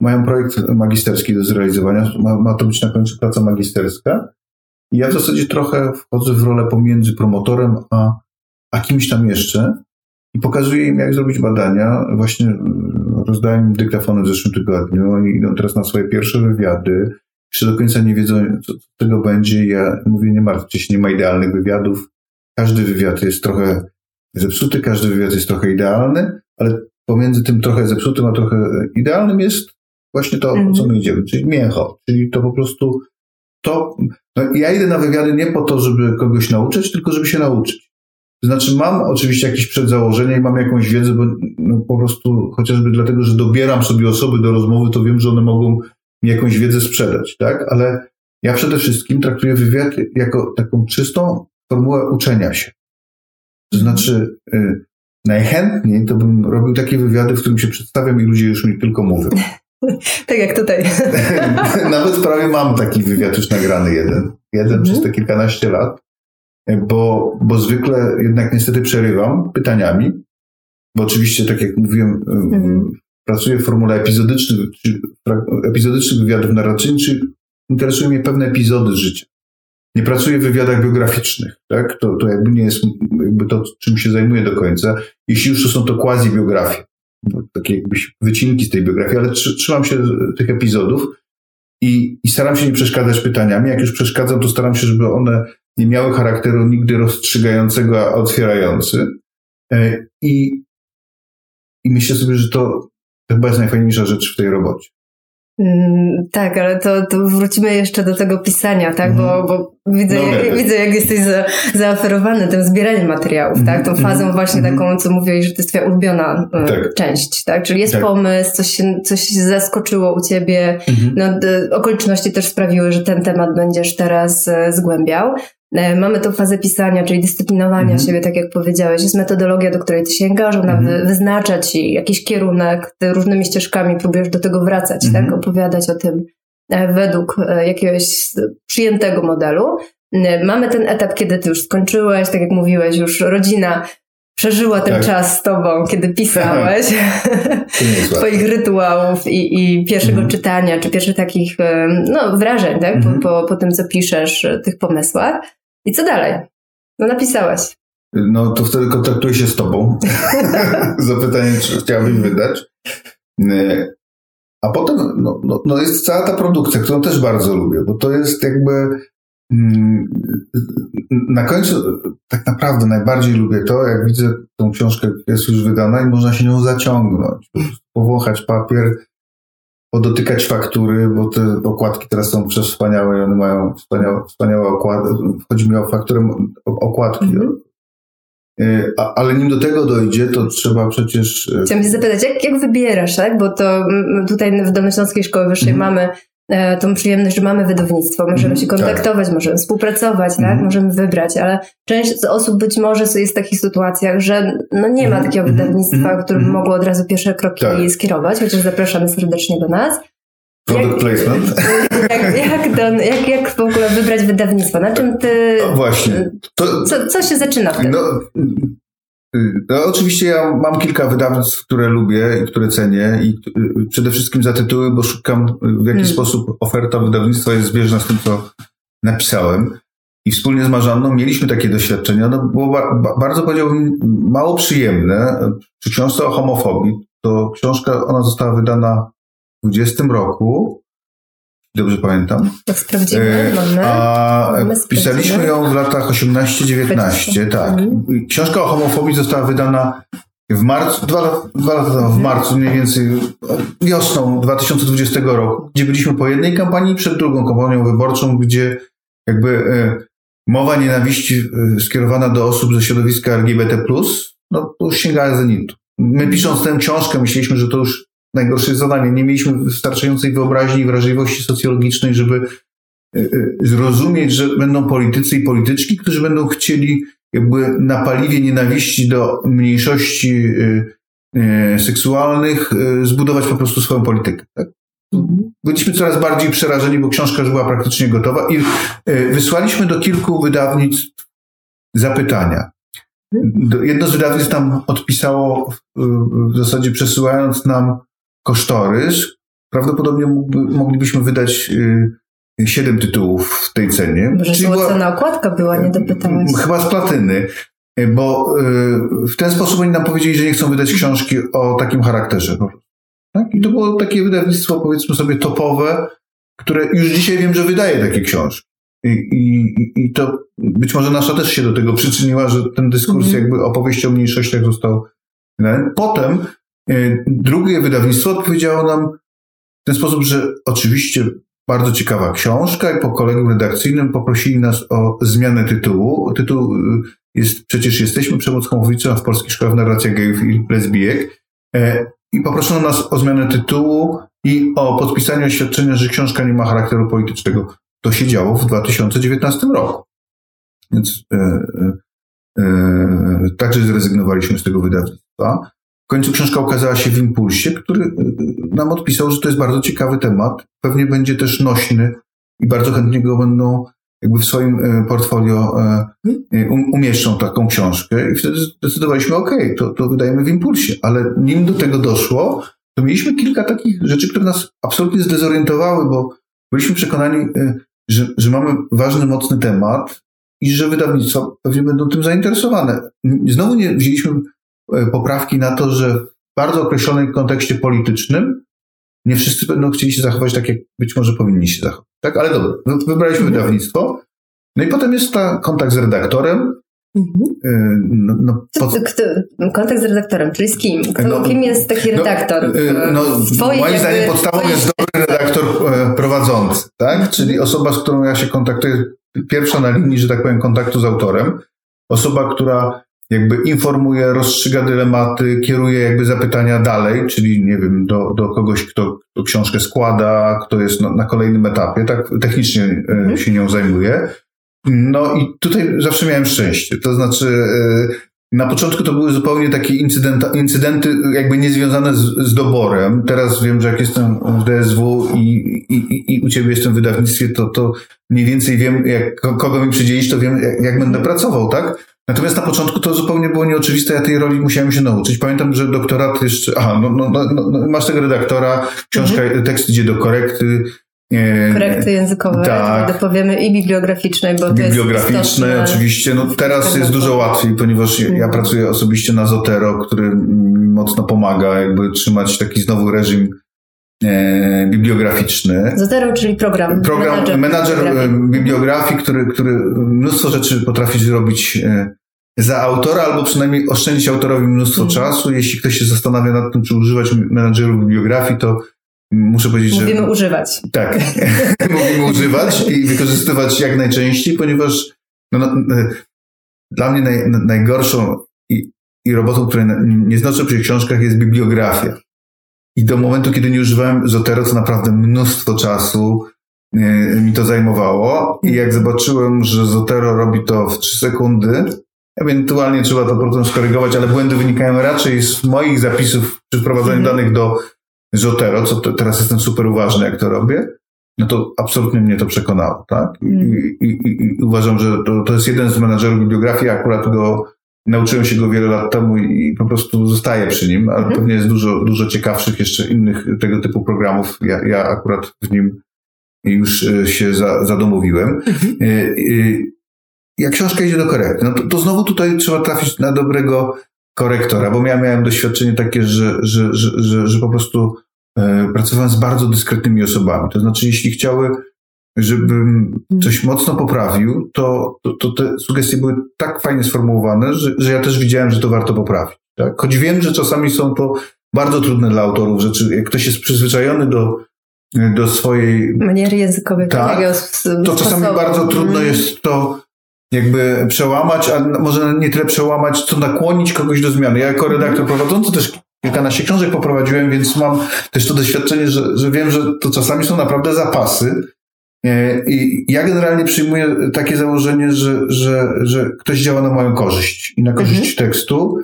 mają projekt magisterski do zrealizowania, ma to być na końcu praca magisterska i ja w zasadzie trochę wchodzę w rolę pomiędzy promotorem a kimś tam jeszcze i pokazuję im, jak zrobić badania. Właśnie rozdaję im dyktafony w zeszłym tygodniu, oni idą teraz na swoje pierwsze wywiady, jeszcze do końca nie wiedzą, co tego będzie. Ja mówię, nie martwcie się, nie ma idealnych wywiadów, każdy wywiad jest trochę zepsuty, każdy wywiad jest trochę idealny, ale pomiędzy tym trochę zepsutym a trochę idealnym jest właśnie to, o co my idziemy, czyli mięcho, czyli to po prostu to... ja idę na wywiady nie po to, żeby kogoś nauczyć, tylko żeby się nauczyć. To znaczy mam oczywiście jakieś przedzałożenia i mam jakąś wiedzę, bo po prostu chociażby dlatego, że dobieram sobie osoby do rozmowy, to wiem, że one mogą mi jakąś wiedzę sprzedać, tak? Ale ja przede wszystkim traktuję wywiad jako taką czystą formułę uczenia się. To znaczy... najchętniej to bym robił takie wywiady, w którym się przedstawiam i ludzie już mi tylko mówią. Tak jak tutaj. Nawet prawie mam taki wywiad już nagrany jeden przez te kilkanaście lat, bo zwykle jednak niestety przerywam pytaniami, bo oczywiście, tak jak mówiłem, pracuję w formule epizodycznych wywiadów narracyjnych, interesują mnie pewne epizody życia. Nie pracuję w wywiadach biograficznych, tak? To jakby nie jest jakby to, czym się zajmuję do końca. Jeśli już to są to quasi-biografie, takie jakby wycinki z tej biografii, ale trzymam się tych epizodów i staram się nie przeszkadzać pytaniami. Jak już przeszkadzam, to staram się, żeby one nie miały charakteru nigdy rozstrzygającego, a otwierający. I myślę sobie, że to chyba jest najfajniejsza rzecz w tej robocie. Tak, ale to wrócimy jeszcze do tego pisania, tak? Bo widzę, jak jesteś zaaferowany tym zbieraniem materiałów, tak? Tą fazą właśnie taką, co mówiłeś, że to jest twoja ulubiona część, tak? Czyli jest pomysł, coś się zaskoczyło u ciebie, okoliczności też sprawiły, że ten temat będziesz teraz zgłębiał. Mamy tą fazę pisania, czyli dyscyplinowania siebie, tak jak powiedziałeś. Jest metodologia, do której ty sięgasz, ona wyznacza ci jakiś kierunek, ty różnymi ścieżkami próbujesz do tego wracać, tak? Opowiadać o tym według jakiegoś przyjętego modelu. Mamy ten etap, kiedy ty już skończyłeś, tak jak mówiłeś, już rodzina przeżyła ten czas z tobą, kiedy pisałeś twoich rytuałów i pierwszego czytania, czy pierwszych takich wrażeń, tak? Po tym, co piszesz, tych pomysłach. I co dalej? Napisałeś. To wtedy kontaktuję się z tobą. Zapytanie, czy chciałabyś wydać. A potem jest cała ta produkcja, którą też bardzo lubię, bo to jest jakby... Na końcu tak naprawdę najbardziej lubię to, jak widzę tą książkę, jest już wydana i można się nią zaciągnąć, powąchać papier, podotykać faktury, bo te okładki teraz są przewspaniałe i one mają wspaniałe okładki. Chodzi mi o fakturę, okładki. Ale nim do tego dojdzie, to trzeba przecież... Chciałam się zapytać, jak wybierasz, tak? Bo to tutaj w Dolnośląskiej Szkoły Wyższej mamy tą przyjemność, że mamy wydawnictwo, możemy się kontaktować, możemy współpracować, tak? Możemy wybrać, ale część z osób być może jest w takich sytuacjach, że no nie ma takiego wydawnictwa, które by mogło od razu pierwsze kroki skierować, chociaż zapraszamy serdecznie do nas. Product placement? Jak w ogóle wybrać wydawnictwo? Na czym ty... No właśnie. Co się zaczyna w tym? No, oczywiście ja mam kilka wydawnictw, które lubię i które cenię i przede wszystkim za tytuły, bo szukam w jaki sposób oferta wydawnictwa jest zbieżna z tym, co napisałem. I wspólnie z Marzanną mieliśmy takie doświadczenia, no było bardzo, powiedziałbym, mało przyjemne. Przy książce o homofobii, to książka, ona została wydana w 20 roku, dobrze pamiętam. Tak, sprawdzimy. A pisaliśmy ją w latach 18-19, tak. Książka o homofobii została wydana w marcu, w marcu mniej więcej, wiosną 2020 roku, gdzie byliśmy po jednej kampanii przed drugą kampanią wyborczą, gdzie jakby mowa nienawiści skierowana do osób ze środowiska LGBT+, no to już sięgała zenitu. My pisząc tę książkę myśleliśmy, że to już najgorsze zadanie. Nie mieliśmy wystarczającej wyobraźni i wrażliwości socjologicznej, żeby zrozumieć, że będą politycy i polityczki, którzy będą chcieli jakby na paliwie nienawiści do mniejszości seksualnych zbudować po prostu swoją politykę. Tak? Byliśmy coraz bardziej przerażeni, bo książka już była praktycznie gotowa i wysłaliśmy do kilku wydawnictw zapytania. Jedno z wydawnictw nam odpisało w zasadzie przesyłając nam kosztorys. Prawdopodobnie moglibyśmy wydać 7 tytułów w tej cenie. Czyli była okładka była, nie dopytałeś. Chyba z platyny, bo w ten sposób oni nam powiedzieli, że nie chcą wydać książki o takim charakterze. Tak? I to było takie wydawnictwo, powiedzmy sobie, topowe, które już dzisiaj wiem, że wydaje takie książki. I to być może nasza też się do tego przyczyniła, że ten dyskurs jakby opowieści o mniejszościach został. Potem drugie wydawnictwo odpowiedziało nam w ten sposób, że oczywiście bardzo ciekawa książka i po kolegium redakcyjnym poprosili nas o zmianę tytułu. Tytuł jest przecież Jesteśmy przemoc homofobiczna w polskich szkołach narracja gejów i lesbijek. I poproszono nas o zmianę tytułu i o podpisanie oświadczenia, że książka nie ma charakteru politycznego. To się działo w 2019 roku. Więc także zrezygnowaliśmy z tego wydawnictwa. W końcu książka ukazała się w Impulsie, który nam odpisał, że to jest bardzo ciekawy temat. Pewnie będzie też nośny i bardzo chętnie go będą jakby w swoim portfolio umieszczą taką książkę. I wtedy zdecydowaliśmy, to wydajemy w Impulsie. Ale nim do tego doszło, to mieliśmy kilka takich rzeczy, które nas absolutnie zdezorientowały, bo byliśmy przekonani, że mamy ważny, mocny temat i że wydawnictwa pewnie będą tym zainteresowane. Znowu nie wzięliśmy poprawki na to, że w bardzo określonym kontekście politycznym nie wszyscy będą chcieli się zachować tak, jak być może powinni się zachować. Tak? Ale dobra, wybraliśmy wydawnictwo. No i potem jest kontakt z redaktorem. Kontakt z redaktorem, czyli z kim? Kim jest taki redaktor? Moim zdaniem podstawą jest dobry redaktor prowadzący, tak? Czyli osoba, z którą ja się kontaktuję, pierwsza na linii, że tak powiem, kontaktu z autorem. Osoba, która jakby informuje, rozstrzyga dylematy, kieruje jakby zapytania dalej, czyli nie wiem, do kogoś, kto książkę składa, kto jest na kolejnym etapie, tak? Technicznie się nią zajmuje. No i tutaj zawsze miałem szczęście. To znaczy, na początku to były zupełnie takie incydenty jakby niezwiązane z doborem. Teraz wiem, że jak jestem w DSW i u ciebie jestem w wydawnictwie, to mniej więcej wiem, jak kogo mi przydzielić, to wiem, jak będę pracował, tak? Natomiast na początku to zupełnie było nieoczywiste, ja tej roli musiałem się nauczyć. Pamiętam, że doktorat jeszcze... masz tego redaktora, książka, tekst idzie do korekty, korekty językowe, tak. Dopowiemy i bibliograficznej, bo bibliograficzne, to jest istotne, oczywiście. No, teraz jest dużo łatwiej, ponieważ ja pracuję osobiście na Zotero, który mocno pomaga jakby trzymać taki znowu reżim bibliograficzny. Zotero, czyli menadżer bibliografii, który mnóstwo rzeczy potrafi zrobić za autora, albo przynajmniej oszczędzić autorowi mnóstwo czasu. Jeśli ktoś się zastanawia nad tym, czy używać menadżerów bibliografii, to muszę powiedzieć, że... Mówimy używać. Tak. Mówimy używać i wykorzystywać jak najczęściej, ponieważ dla mnie najgorszą i robotą, której nie znaczę przy książkach, jest bibliografia. I do momentu, kiedy nie używałem Zotero, co naprawdę mnóstwo czasu mi to zajmowało. I jak zobaczyłem, że Zotero robi to w 3 sekundy, ewentualnie trzeba to potem skorygować, ale błędy wynikają raczej z moich zapisów przy wprowadzaniu danych do Zotero, co teraz jestem super uważny, jak to robię, no to absolutnie mnie to przekonało, tak? I uważam, że to jest jeden z menadżerów bibliografii, akurat go nauczyłem się go wiele lat temu i po prostu zostaję przy nim, ale pewnie jest dużo ciekawszych jeszcze innych tego typu programów. Ja akurat w nim już się zadomowiłem. Jak książka idzie do korekty, no to znowu tutaj trzeba trafić na dobrego korektora, bo ja miałem doświadczenie takie, że po prostu pracowałem z bardzo dyskretnymi osobami. To znaczy, jeśli chciały, żebym coś mocno poprawił, to te sugestie były tak fajnie sformułowane, że ja też widziałem, że to warto poprawić. Tak? Choć wiem, że czasami są to bardzo trudne dla autorów rzeczy. Jak ktoś jest przyzwyczajony do swojej maniery językowej, to czasami bardzo trudno jest to jakby przełamać, a może nie tyle przełamać, co nakłonić kogoś do zmiany. Ja jako redaktor prowadzący też kilkanaście książek poprowadziłem, więc mam też to doświadczenie, że wiem, że to czasami są naprawdę zapasy. I ja generalnie przyjmuję takie założenie, że ktoś działa na moją korzyść i na korzyść tekstu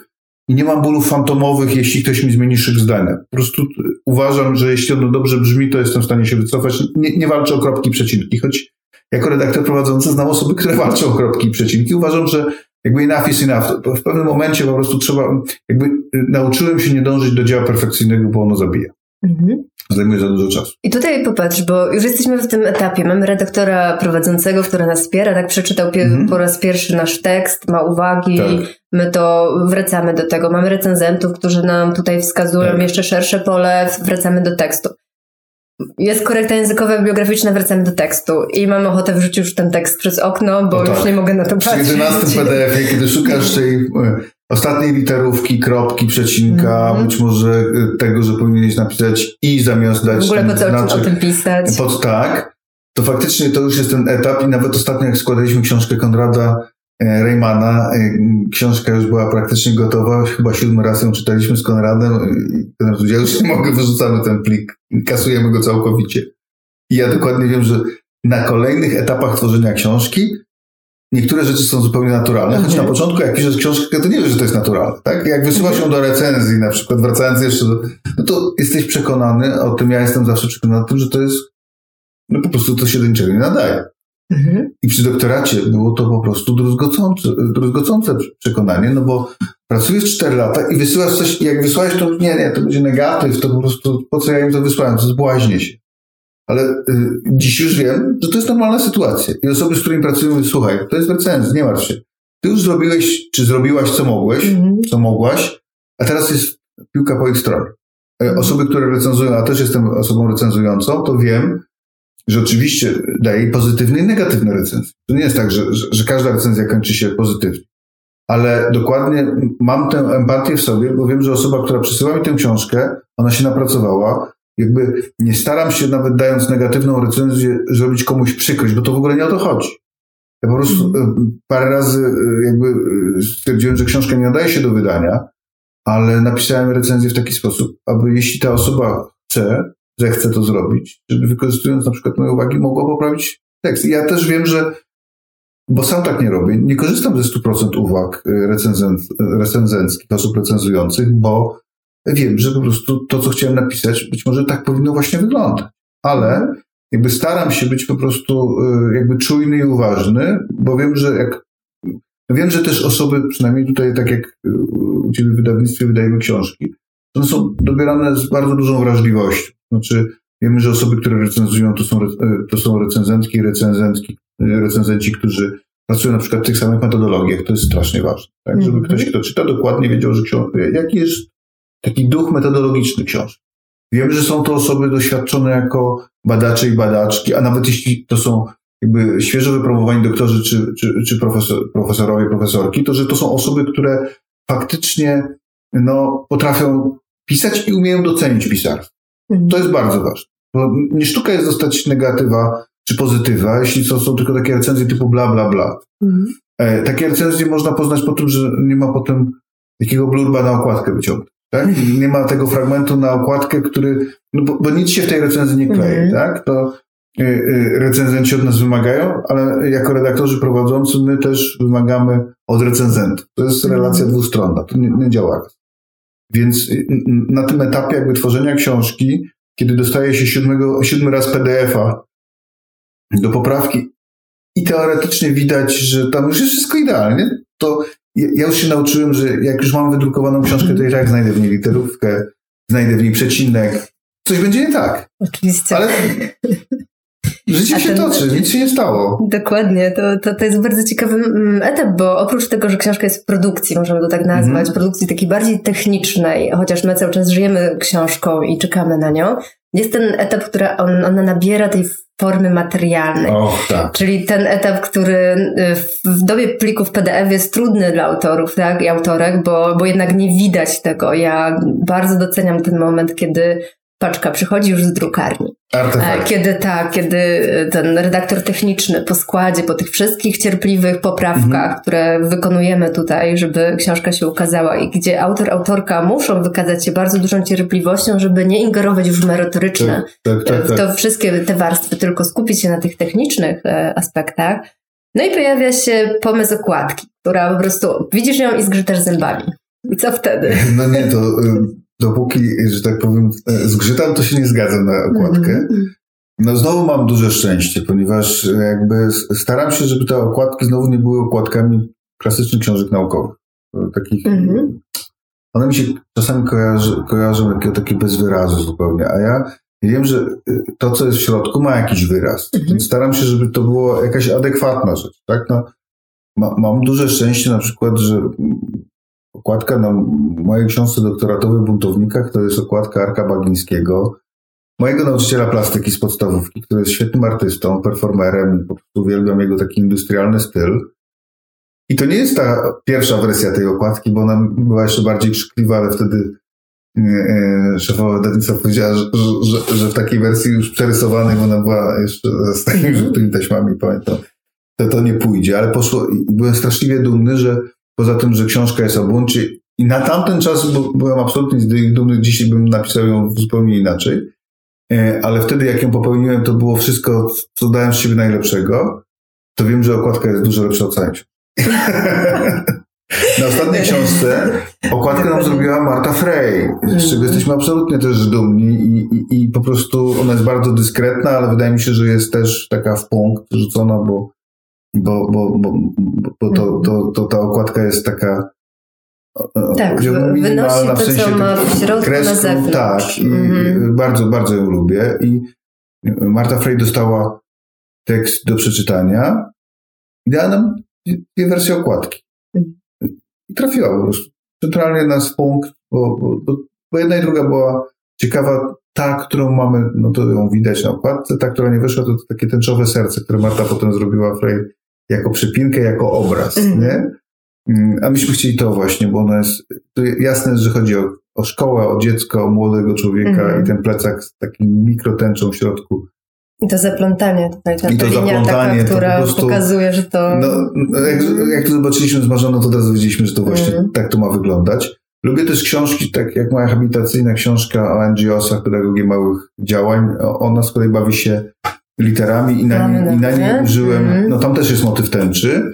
i nie mam bólów fantomowych, jeśli ktoś mi zmieni szyk zdania. Po prostu uważam, że jeśli ono dobrze brzmi, to jestem w stanie się wycofać. Nie walczę o kropki i przecinki, choć jako redaktor prowadzący znam osoby, które walczą o kropki i przecinki. Uważam, że jakby enough is enough. W pewnym momencie po prostu trzeba, jakby nauczyłem się nie dążyć do dzieła perfekcyjnego, bo ono zabija. Zajmuje za dużo czasu. I tutaj popatrz, bo już jesteśmy w tym etapie. Mamy redaktora prowadzącego, który nas wspiera, tak przeczytał po raz pierwszy nasz tekst, ma uwagi, my to wracamy do tego. Mamy recenzentów, którzy nam tutaj wskazują jeszcze szersze pole, wracamy do tekstu. Jest korekta językowa, bibliograficzna, wracamy do tekstu. I mam ochotę wrzucić już ten tekst przez okno, bo już nie mogę na to patrzeć. W 11 PDF-ie, kiedy szukasz tej ostatniej literówki, kropki, przecinka, być może tego, że powinieneś napisać i zamiast dać... W ogóle po co o tym pisać. To faktycznie to już jest ten etap i nawet ostatnio, jak składaliśmy książkę Konrada Reymana, książka już była praktycznie gotowa, chyba 7 raz ją czytaliśmy z Konradem i Konrad powiedział, już nie mogę, wyrzucamy ten plik, kasujemy go całkowicie. I ja dokładnie wiem, że na kolejnych etapach tworzenia książki niektóre rzeczy są zupełnie naturalne, choć na początku, jak piszesz książkę, to nie wiesz, że to jest naturalne, tak? Jak wysyłasz ją do recenzji, na przykład wracając jeszcze do... No to jesteś przekonany o tym, ja jestem zawsze przekonany o tym, że to jest... No po prostu to się do niczego nie nadaje. I przy doktoracie było to po prostu druzgocące przekonanie, no bo pracujesz 4 lata i wysyłasz coś, jak wysłałeś to, nie, to będzie negatyw, to po prostu po co ja im to wysłałem, to zbłaźnię się. Ale dziś już wiem, że to jest normalna sytuacja i osoby, z którymi pracuję, mówią, słuchaj, to jest recenzja, nie martw się. Ty już zrobiłeś, czy zrobiłaś, co mogłeś, co mogłaś, a teraz jest piłka po ich stronie. Osoby, które recenzują, a też jestem osobą recenzującą, to wiem, że oczywiście daje pozytywne i negatywne recenzje. To nie jest tak, że każda recenzja kończy się pozytywnie. Ale dokładnie mam tę empatię w sobie, bo wiem, że osoba, która przesyła mi tę książkę, ona się napracowała. Jakby nie staram się, nawet dając negatywną recenzję, zrobić komuś przykrość, bo to w ogóle nie o to chodzi. Ja po prostu parę razy jakby stwierdziłem, że książka nie nadaje się do wydania, ale napisałem recenzję w taki sposób, aby jeśli ta osoba chce to zrobić, żeby wykorzystując na przykład moje uwagi mogła poprawić tekst. I ja też wiem, że, bo sam tak nie robię, nie korzystam ze 100% uwag recenzenckich, osób recenzujących, bo wiem, że po prostu to, co chciałem napisać, być może tak powinno właśnie wyglądać. Ale jakby staram się być po prostu jakby czujny i uważny, bo wiem, że wiem, że też osoby, przynajmniej tutaj tak jak u Ciebie w wydawnictwie wydajemy książki, one są dobierane z bardzo dużą wrażliwością. Znaczy, wiemy, że osoby, które recenzują, to są recenzenci, którzy pracują na przykład w tych samych metodologiach. To jest strasznie ważne. Tak? Żeby ktoś, kto czyta, dokładnie wiedział, że jaki jest taki duch metodologiczny książki. Wiemy, że są to osoby doświadczone jako badacze i badaczki, a nawet jeśli to są jakby świeżo wypromowani doktorzy czy profesorowie, profesorki, to że to są osoby, które faktycznie potrafią pisać i umieją docenić pisarstwo. To jest bardzo ważne. Bo nie sztuka jest dostać negatywa czy pozytywa, jeśli są tylko takie recenzje typu bla, bla, bla. Takie recenzje można poznać po tym, że nie ma potem takiego blurba na okładkę wyciągnąć. tak? Nie ma tego fragmentu na okładkę, który, no bo nic się w tej recenzji nie klei, tak? To recenzenci od nas wymagają, ale jako redaktorzy prowadzący my też wymagamy od recenzentów. To jest relacja dwustronna, to nie działa. Więc na tym etapie jakby tworzenia książki, kiedy dostaje się siódmy raz PDF-a do poprawki i teoretycznie widać, że tam już jest wszystko idealnie, to ja już się nauczyłem, że jak już mam wydrukowaną książkę, to i tak znajdę w niej literówkę, znajdę w niej przecinek. Coś będzie nie tak. Oczywiście. Ale życie się toczy, nic się nie stało. Dokładnie, to jest bardzo ciekawy etap, bo oprócz tego, że książka jest w produkcji, możemy go tak nazwać, produkcji takiej bardziej technicznej, chociaż my cały czas żyjemy książką i czekamy na nią, jest ten etap, który ona nabiera tej formy materialnej. Och, tak. Czyli ten etap, który w dobie plików PDF jest trudny dla autorów, tak, i autorek, bo jednak nie widać tego. Ja bardzo doceniam ten moment, kiedy paczka przychodzi już z drukarni. Artefakt. Kiedy ten redaktor techniczny po składzie, po tych wszystkich cierpliwych poprawkach, które wykonujemy tutaj, żeby książka się ukazała i gdzie autor, autorka muszą wykazać się bardzo dużą cierpliwością, żeby nie ingerować już w merytoryczne. Tak. To wszystkie te warstwy, tylko skupić się na tych technicznych aspektach. No i pojawia się pomysł okładki, która po prostu widzisz ją i zgrzytasz zębami. I co wtedy? No nie, to... Dopóki, że tak powiem, zgrzytam, to się nie zgadzam na okładkę. No znowu mam duże szczęście, ponieważ jakby staram się, żeby te okładki znowu nie były okładkami klasycznych książek naukowych. Takich. One mi się czasami kojarzą jako takie bez wyrazu zupełnie, a ja wiem, że to, co jest w środku, ma jakiś wyraz. Więc staram się, żeby to była jakaś adekwatna rzecz. Tak? No, mam duże szczęście na przykład, że okładka na mojej książce doktoratowej w Buntownikach to jest okładka Arka Bagińskiego, mojego nauczyciela plastyki z podstawówki, który jest świetnym artystą, performerem, po prostu uwielbiam jego taki industrialny styl. I to nie jest ta pierwsza wersja tej okładki, bo ona była jeszcze bardziej krzykliwa, ale wtedy szefowa wydawnictwa powiedziała, że w takiej wersji już przerysowanej, bo ona była jeszcze z takimi żółtymi taśmami, pamiętam, to nie pójdzie, ale poszło i byłem straszliwie dumny, że poza tym, że książka jest o buncie i na tamten czas byłem absolutnie dumny, dzisiaj bym napisał ją zupełnie inaczej, ale wtedy jak ją popełniłem, to było wszystko, co dałem z siebie najlepszego, to wiem, że okładka jest dużo lepsza od całej książki. Na ostatniej książce okładkę nam zrobiła Marta Frej, z czego jesteśmy absolutnie też dumni i po prostu ona jest bardzo dyskretna, ale wydaje mi się, że jest też taka w punkt rzucona, bo to ta okładka jest taka wynosi to, w sensie, co ma w środku, kreską, na zewnątrz. Tak, i bardzo, bardzo ją lubię. I Marta Frej dostała tekst do przeczytania i dała nam dwie wersje okładki. I trafiła po prostu centralnie na punkt, bo jedna i druga była ciekawa. Ta, którą mamy, no to ją widać na okładce, ta, która nie wyszła, to takie tęczowe serce, które Marta potem zrobiła Frej jako przypinkę, jako obraz, nie? A myśmy chcieli to właśnie, bo ona jest, to jasne, że chodzi o szkołę, o dziecko, o młodego człowieka i ten plecak z takim mikrotęczą w środku. I to zaplątanie tutaj, ta linia taka, która po prostu pokazuje, że to... No, jak to zobaczyliśmy z Marzaną, to od razu wiedzieliśmy, że to właśnie tak to ma wyglądać. Lubię też książki, tak jak moja habilitacyjna książka o NGO-sach, pedagogii małych działań. Ona z kolei bawi się literami i na niej użyłem... No tam też jest motyw tęczy.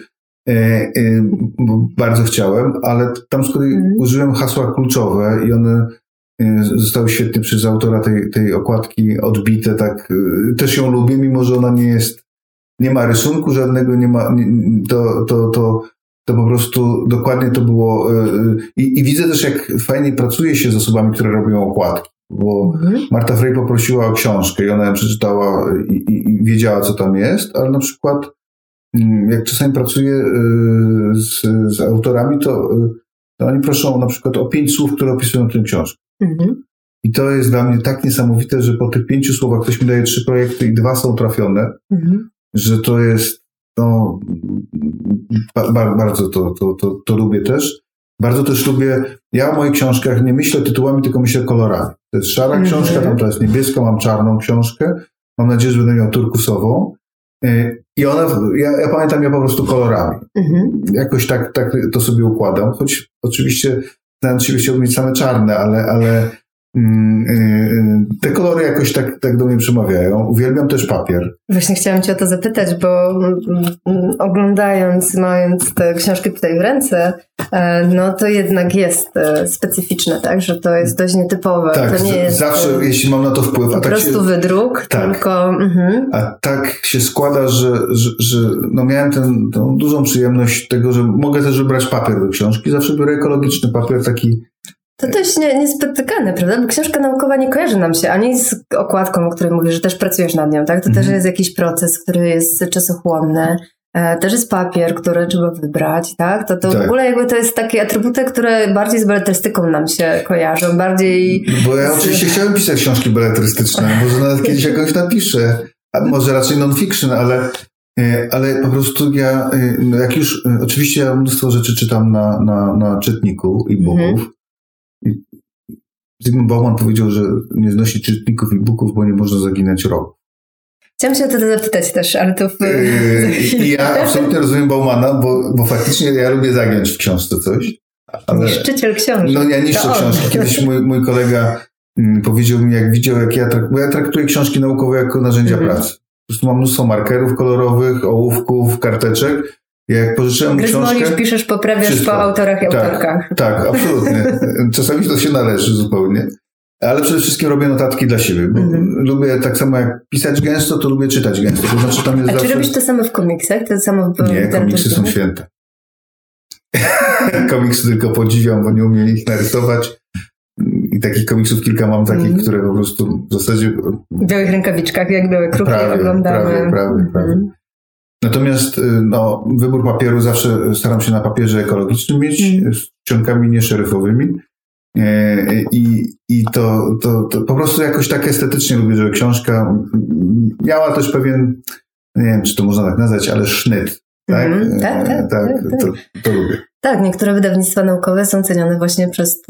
Bardzo chciałem, ale tam z kolei użyłem hasła kluczowe i one zostały świetnie przez autora tej okładki odbite. Tak, też ją lubię, mimo że ona nie jest... Nie ma rysunku żadnego, nie ma... To po prostu dokładnie to było i widzę też, jak fajnie pracuje się z osobami, które robią okładki, bo Marta Frej poprosiła o książkę i ona ją przeczytała i wiedziała, co tam jest, ale na przykład jak czasami pracuję z autorami, to oni proszą na przykład o 5 słów, które opisują tę książkę. I to jest dla mnie tak niesamowite, że po tych 5 słowach ktoś mi daje 3 projekty i 2 są trafione, że to jest bardzo to lubię też. Bardzo też lubię, ja o moich książkach nie myślę tytułami, tylko myślę kolorami. To jest szara książka, tamta jest niebieska, mam czarną książkę. Mam nadzieję, że będę miał turkusową. I ona, ja pamiętam ją po prostu kolorami. Jakoś tak to sobie układam, choć oczywiście Znam siebie chciałbym mieć same czarne, ale te kolory jakoś tak do mnie przemawiają. Uwielbiam też papier. Właśnie chciałam cię o to zapytać, bo mając te książki tutaj w ręce, no to jednak jest specyficzne, tak? Że to jest dość nietypowe. Tak, to nie jest zawsze, jeśli mam na to wpływ. Po prostu tak się, wydruk, tak, tylko... Mhm. A tak się składa, że no miałem tą dużą przyjemność tego, że mogę też wybrać papier do książki. Zawsze biorę ekologiczny papier, taki... To też niespotykane, prawda? Bo książka naukowa nie kojarzy nam się ani z okładką, o której mówisz, że też pracujesz nad nią, tak? To też jest jakiś proces, który jest czasochłonny. Też jest papier, który trzeba wybrać, tak? To tak. W ogóle jakby to jest takie atrybuty, które bardziej z beletrystyką nam się kojarzą, bardziej... Bo ja oczywiście chciałem pisać książki beletrystyczne, może nawet kiedyś jakoś napiszę, a może raczej non-fiction, ale po prostu ja, jak już... Oczywiście ja mnóstwo rzeczy czytam na czytniku e-booków, Zygmunt Bauman powiedział, że nie znosi czytników e-booków, bo nie można zaginać rąk. Chciałam się o to zapytać też, ale to... Ja absolutnie rozumiem Baumana, bo faktycznie ja lubię zagiąć w książce coś. Ale... Niszczyciel książki. No ja niszczę książki. Kiedyś mój kolega powiedział mi, jak widział, jak ja traktuję książki naukowe jako narzędzia pracy. Po prostu mam mnóstwo markerów kolorowych, ołówków, karteczek. Jak pożyczyłem książkę... Gryzmolisz, piszesz, poprawiasz wszystko. Po autorach i autorkach. Tak, absolutnie. Czasami to się należy zupełnie. Ale przede wszystkim robię notatki dla siebie, bo lubię tak samo jak pisać gęsto, to lubię czytać gęsto. To znaczy, tam jest czy robisz to samo w komiksach? To samo w... Nie, komiksy są święte. Komiksy tylko podziwiam, bo nie umiem ich narysować. I takich komiksów kilka mam, takich, które po prostu w zasadzie... W białych rękawiczkach, jak białe kruki wyglądały. Prawie. Natomiast wybór papieru zawsze staram się na papierze ekologicznym mieć, z czcionkami nieszeryfowymi. I to po prostu jakoś tak estetycznie lubię, że książka miała też pewien, nie wiem, czy to można tak nazwać, ale sznyt. Tak? Tak. To lubię. Tak, niektóre wydawnictwa naukowe są cenione właśnie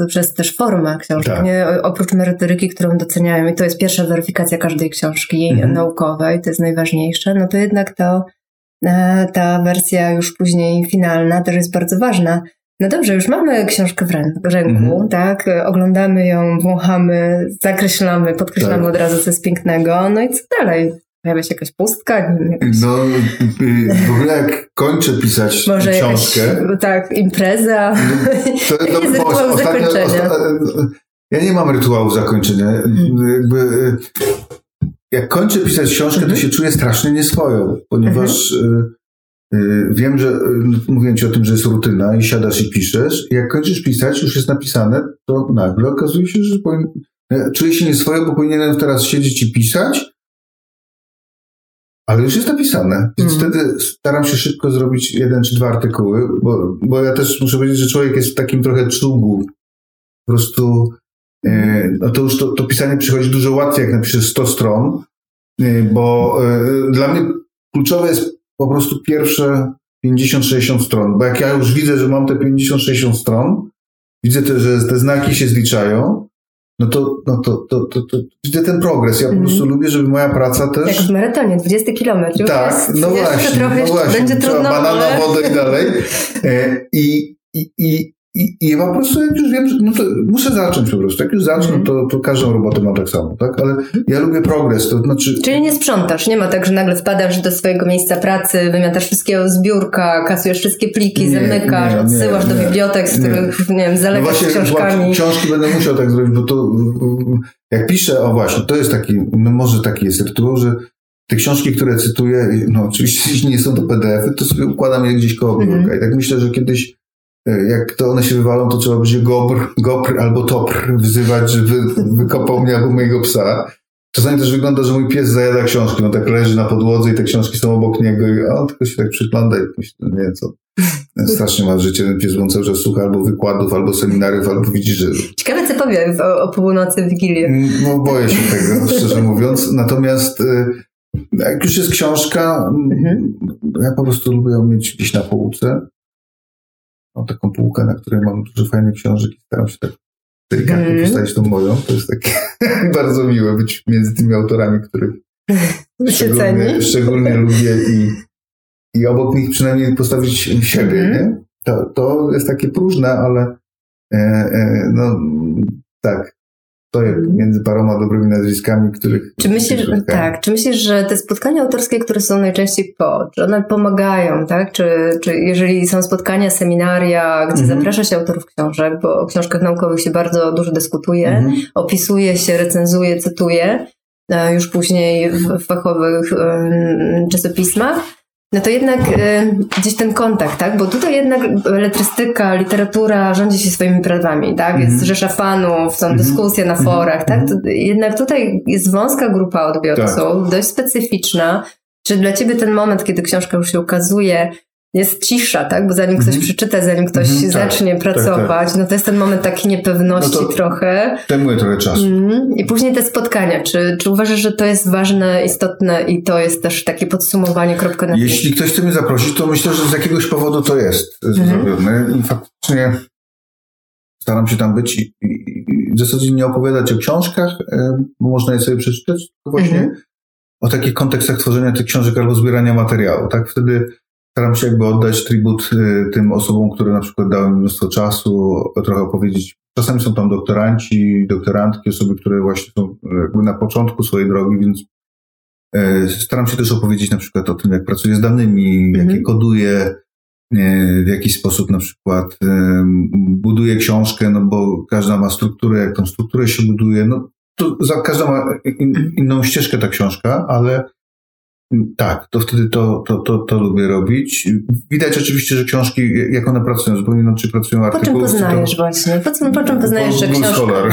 przez też formę książki, nie? Oprócz merytoryki, którą doceniają, i to jest pierwsza weryfikacja każdej książki naukowej, to jest najważniejsze, no to jednak ta wersja już później finalna też jest bardzo ważna. No dobrze, już mamy książkę w ręku, tak? Oglądamy ją, wąchamy, zakreślamy, podkreślamy od razu, co jest pięknego. No i co dalej? Pojawia się jakaś pustka? No, w ogóle jak kończę pisać może książkę... Jakaś, impreza. To jest rytuał zakończenia. Ja nie mam rytuału zakończenia. Jak kończę pisać książkę, to się czuję strasznie nieswojo, ponieważ... Wiem, że mówiłem ci o tym, że jest rutyna i siadasz i piszesz. Jak kończysz pisać, już jest napisane, to nagle okazuje się, że czuję się nieswojo, bo powinienem teraz siedzieć i pisać, ale już jest napisane. Więc wtedy staram się szybko zrobić 1 czy 2 artykuły, bo ja też muszę powiedzieć, że człowiek jest w takim trochę czugu. Po prostu to już to pisanie przychodzi dużo łatwiej, jak napiszesz 100 stron, bo dla mnie kluczowe jest po prostu pierwsze 50-60 stron, bo jak ja już widzę, że mam te 50-60 stron, widzę też, że te znaki się zliczają, to widzę ten progres. Ja po prostu lubię, żeby moja praca też... Jak w maratonie, 20 kilometrów. Tak, jest, no właśnie, trochę będzie trudno. Banana, wodę i dalej. I po prostu jak już wiem, że to muszę zacząć po prostu. Jak już zacznę, to każdą robotę mam tak samo, tak? Ale ja lubię progres, to znaczy... Czyli nie sprzątasz, nie ma tak, że nagle wpadasz do swojego miejsca pracy, wymiatasz wszystkiego z biurka, kasujesz wszystkie pliki, zamykasz, odsyłasz do bibliotek, z których, nie wiem, zalegasz książkami. Książki będę musiał tak zrobić, bo to... Jak piszę, to jest taki, może taki jest rytuał, że te książki, które cytuję, oczywiście jeśli nie są to PDF-y, to sobie układam je gdzieś koło biurka. I tak myślę, że kiedyś jak to one się wywalą, to trzeba będzie gopr albo topr wzywać, żeby wykopał mnie albo mojego psa. Czasami też wygląda, że mój pies zajada książki. On tak leży na podłodze i te książki są obok niego i tylko się tak przygląda i myśli, nie wiem co. Strasznie ma życie ten pies, bo on cały czas słucha albo wykładów, albo seminariów, albo widzi, że... Ciekawe, co powiem o północy w Wigilię. No boję się tego, szczerze mówiąc. Natomiast... Jak już jest książka, ja po prostu lubię ją mieć gdzieś na półce. Mam taką półkę, na której mam dużo fajnych książek i staram się tak delikatnie postawić tą moją. To jest takie bardzo miłe być między tymi autorami, których szczególnie lubię i obok nich przynajmniej postawić siebie. Nie? To jest takie próżne, ale No tak, to jest między paroma dobrymi nazwiskami, których... Czy myślisz, że te spotkania autorskie, które są najczęściej czy one pomagają, tak? Czy jeżeli są spotkania, seminaria, gdzie zaprasza się autorów książek, bo o książkach naukowych się bardzo dużo dyskutuje, opisuje się, recenzuje, cytuje, już później w fachowych czasopismach, no to jednak gdzieś ten kontakt, tak? Bo tutaj jednak beletrystyka, literatura rządzi się swoimi prawami, tak? Jest rzesza fanów, są dyskusje na forach, tak? Jednak tutaj jest wąska grupa odbiorców, dość specyficzna. Czy dla ciebie ten moment, kiedy książka już się ukazuje, jest cisza, tak? Bo zanim ktoś przeczyta, zanim ktoś zacznie pracować, no to jest ten moment takiej niepewności no trochę. Zajmuje trochę czasu. I później te spotkania. Czy uważasz, że to jest ważne, istotne i to jest też takie podsumowanie, kropka na jeśli ktoś chce mnie zaprosić, to myślę, że z jakiegoś powodu to jest zrobione. I faktycznie staram się tam być i w zasadzie nie opowiadać o książkach, bo można je sobie przeczytać, tylko właśnie o takich kontekstach tworzenia tych książek albo zbierania materiału, tak? Wtedy staram się jakby oddać tribut tym osobom, które na przykład dały mi mnóstwo czasu, trochę opowiedzieć. Czasami są tam doktoranci, doktorantki, osoby, które właśnie są jakby na początku swojej drogi, więc staram się też opowiedzieć na przykład o tym, jak pracuję z danymi, jak je koduję, w jaki sposób na przykład buduję książkę, no bo każda ma strukturę, jak tą strukturę się buduje, no to każda ma inną ścieżkę ta książka, ale tak, to wtedy to lubię robić. Widać oczywiście, że książki, jak one pracują, zupełnie inaczej pracują artykuły. Po czym poznajesz właśnie? Po czym poznajesz, że książka...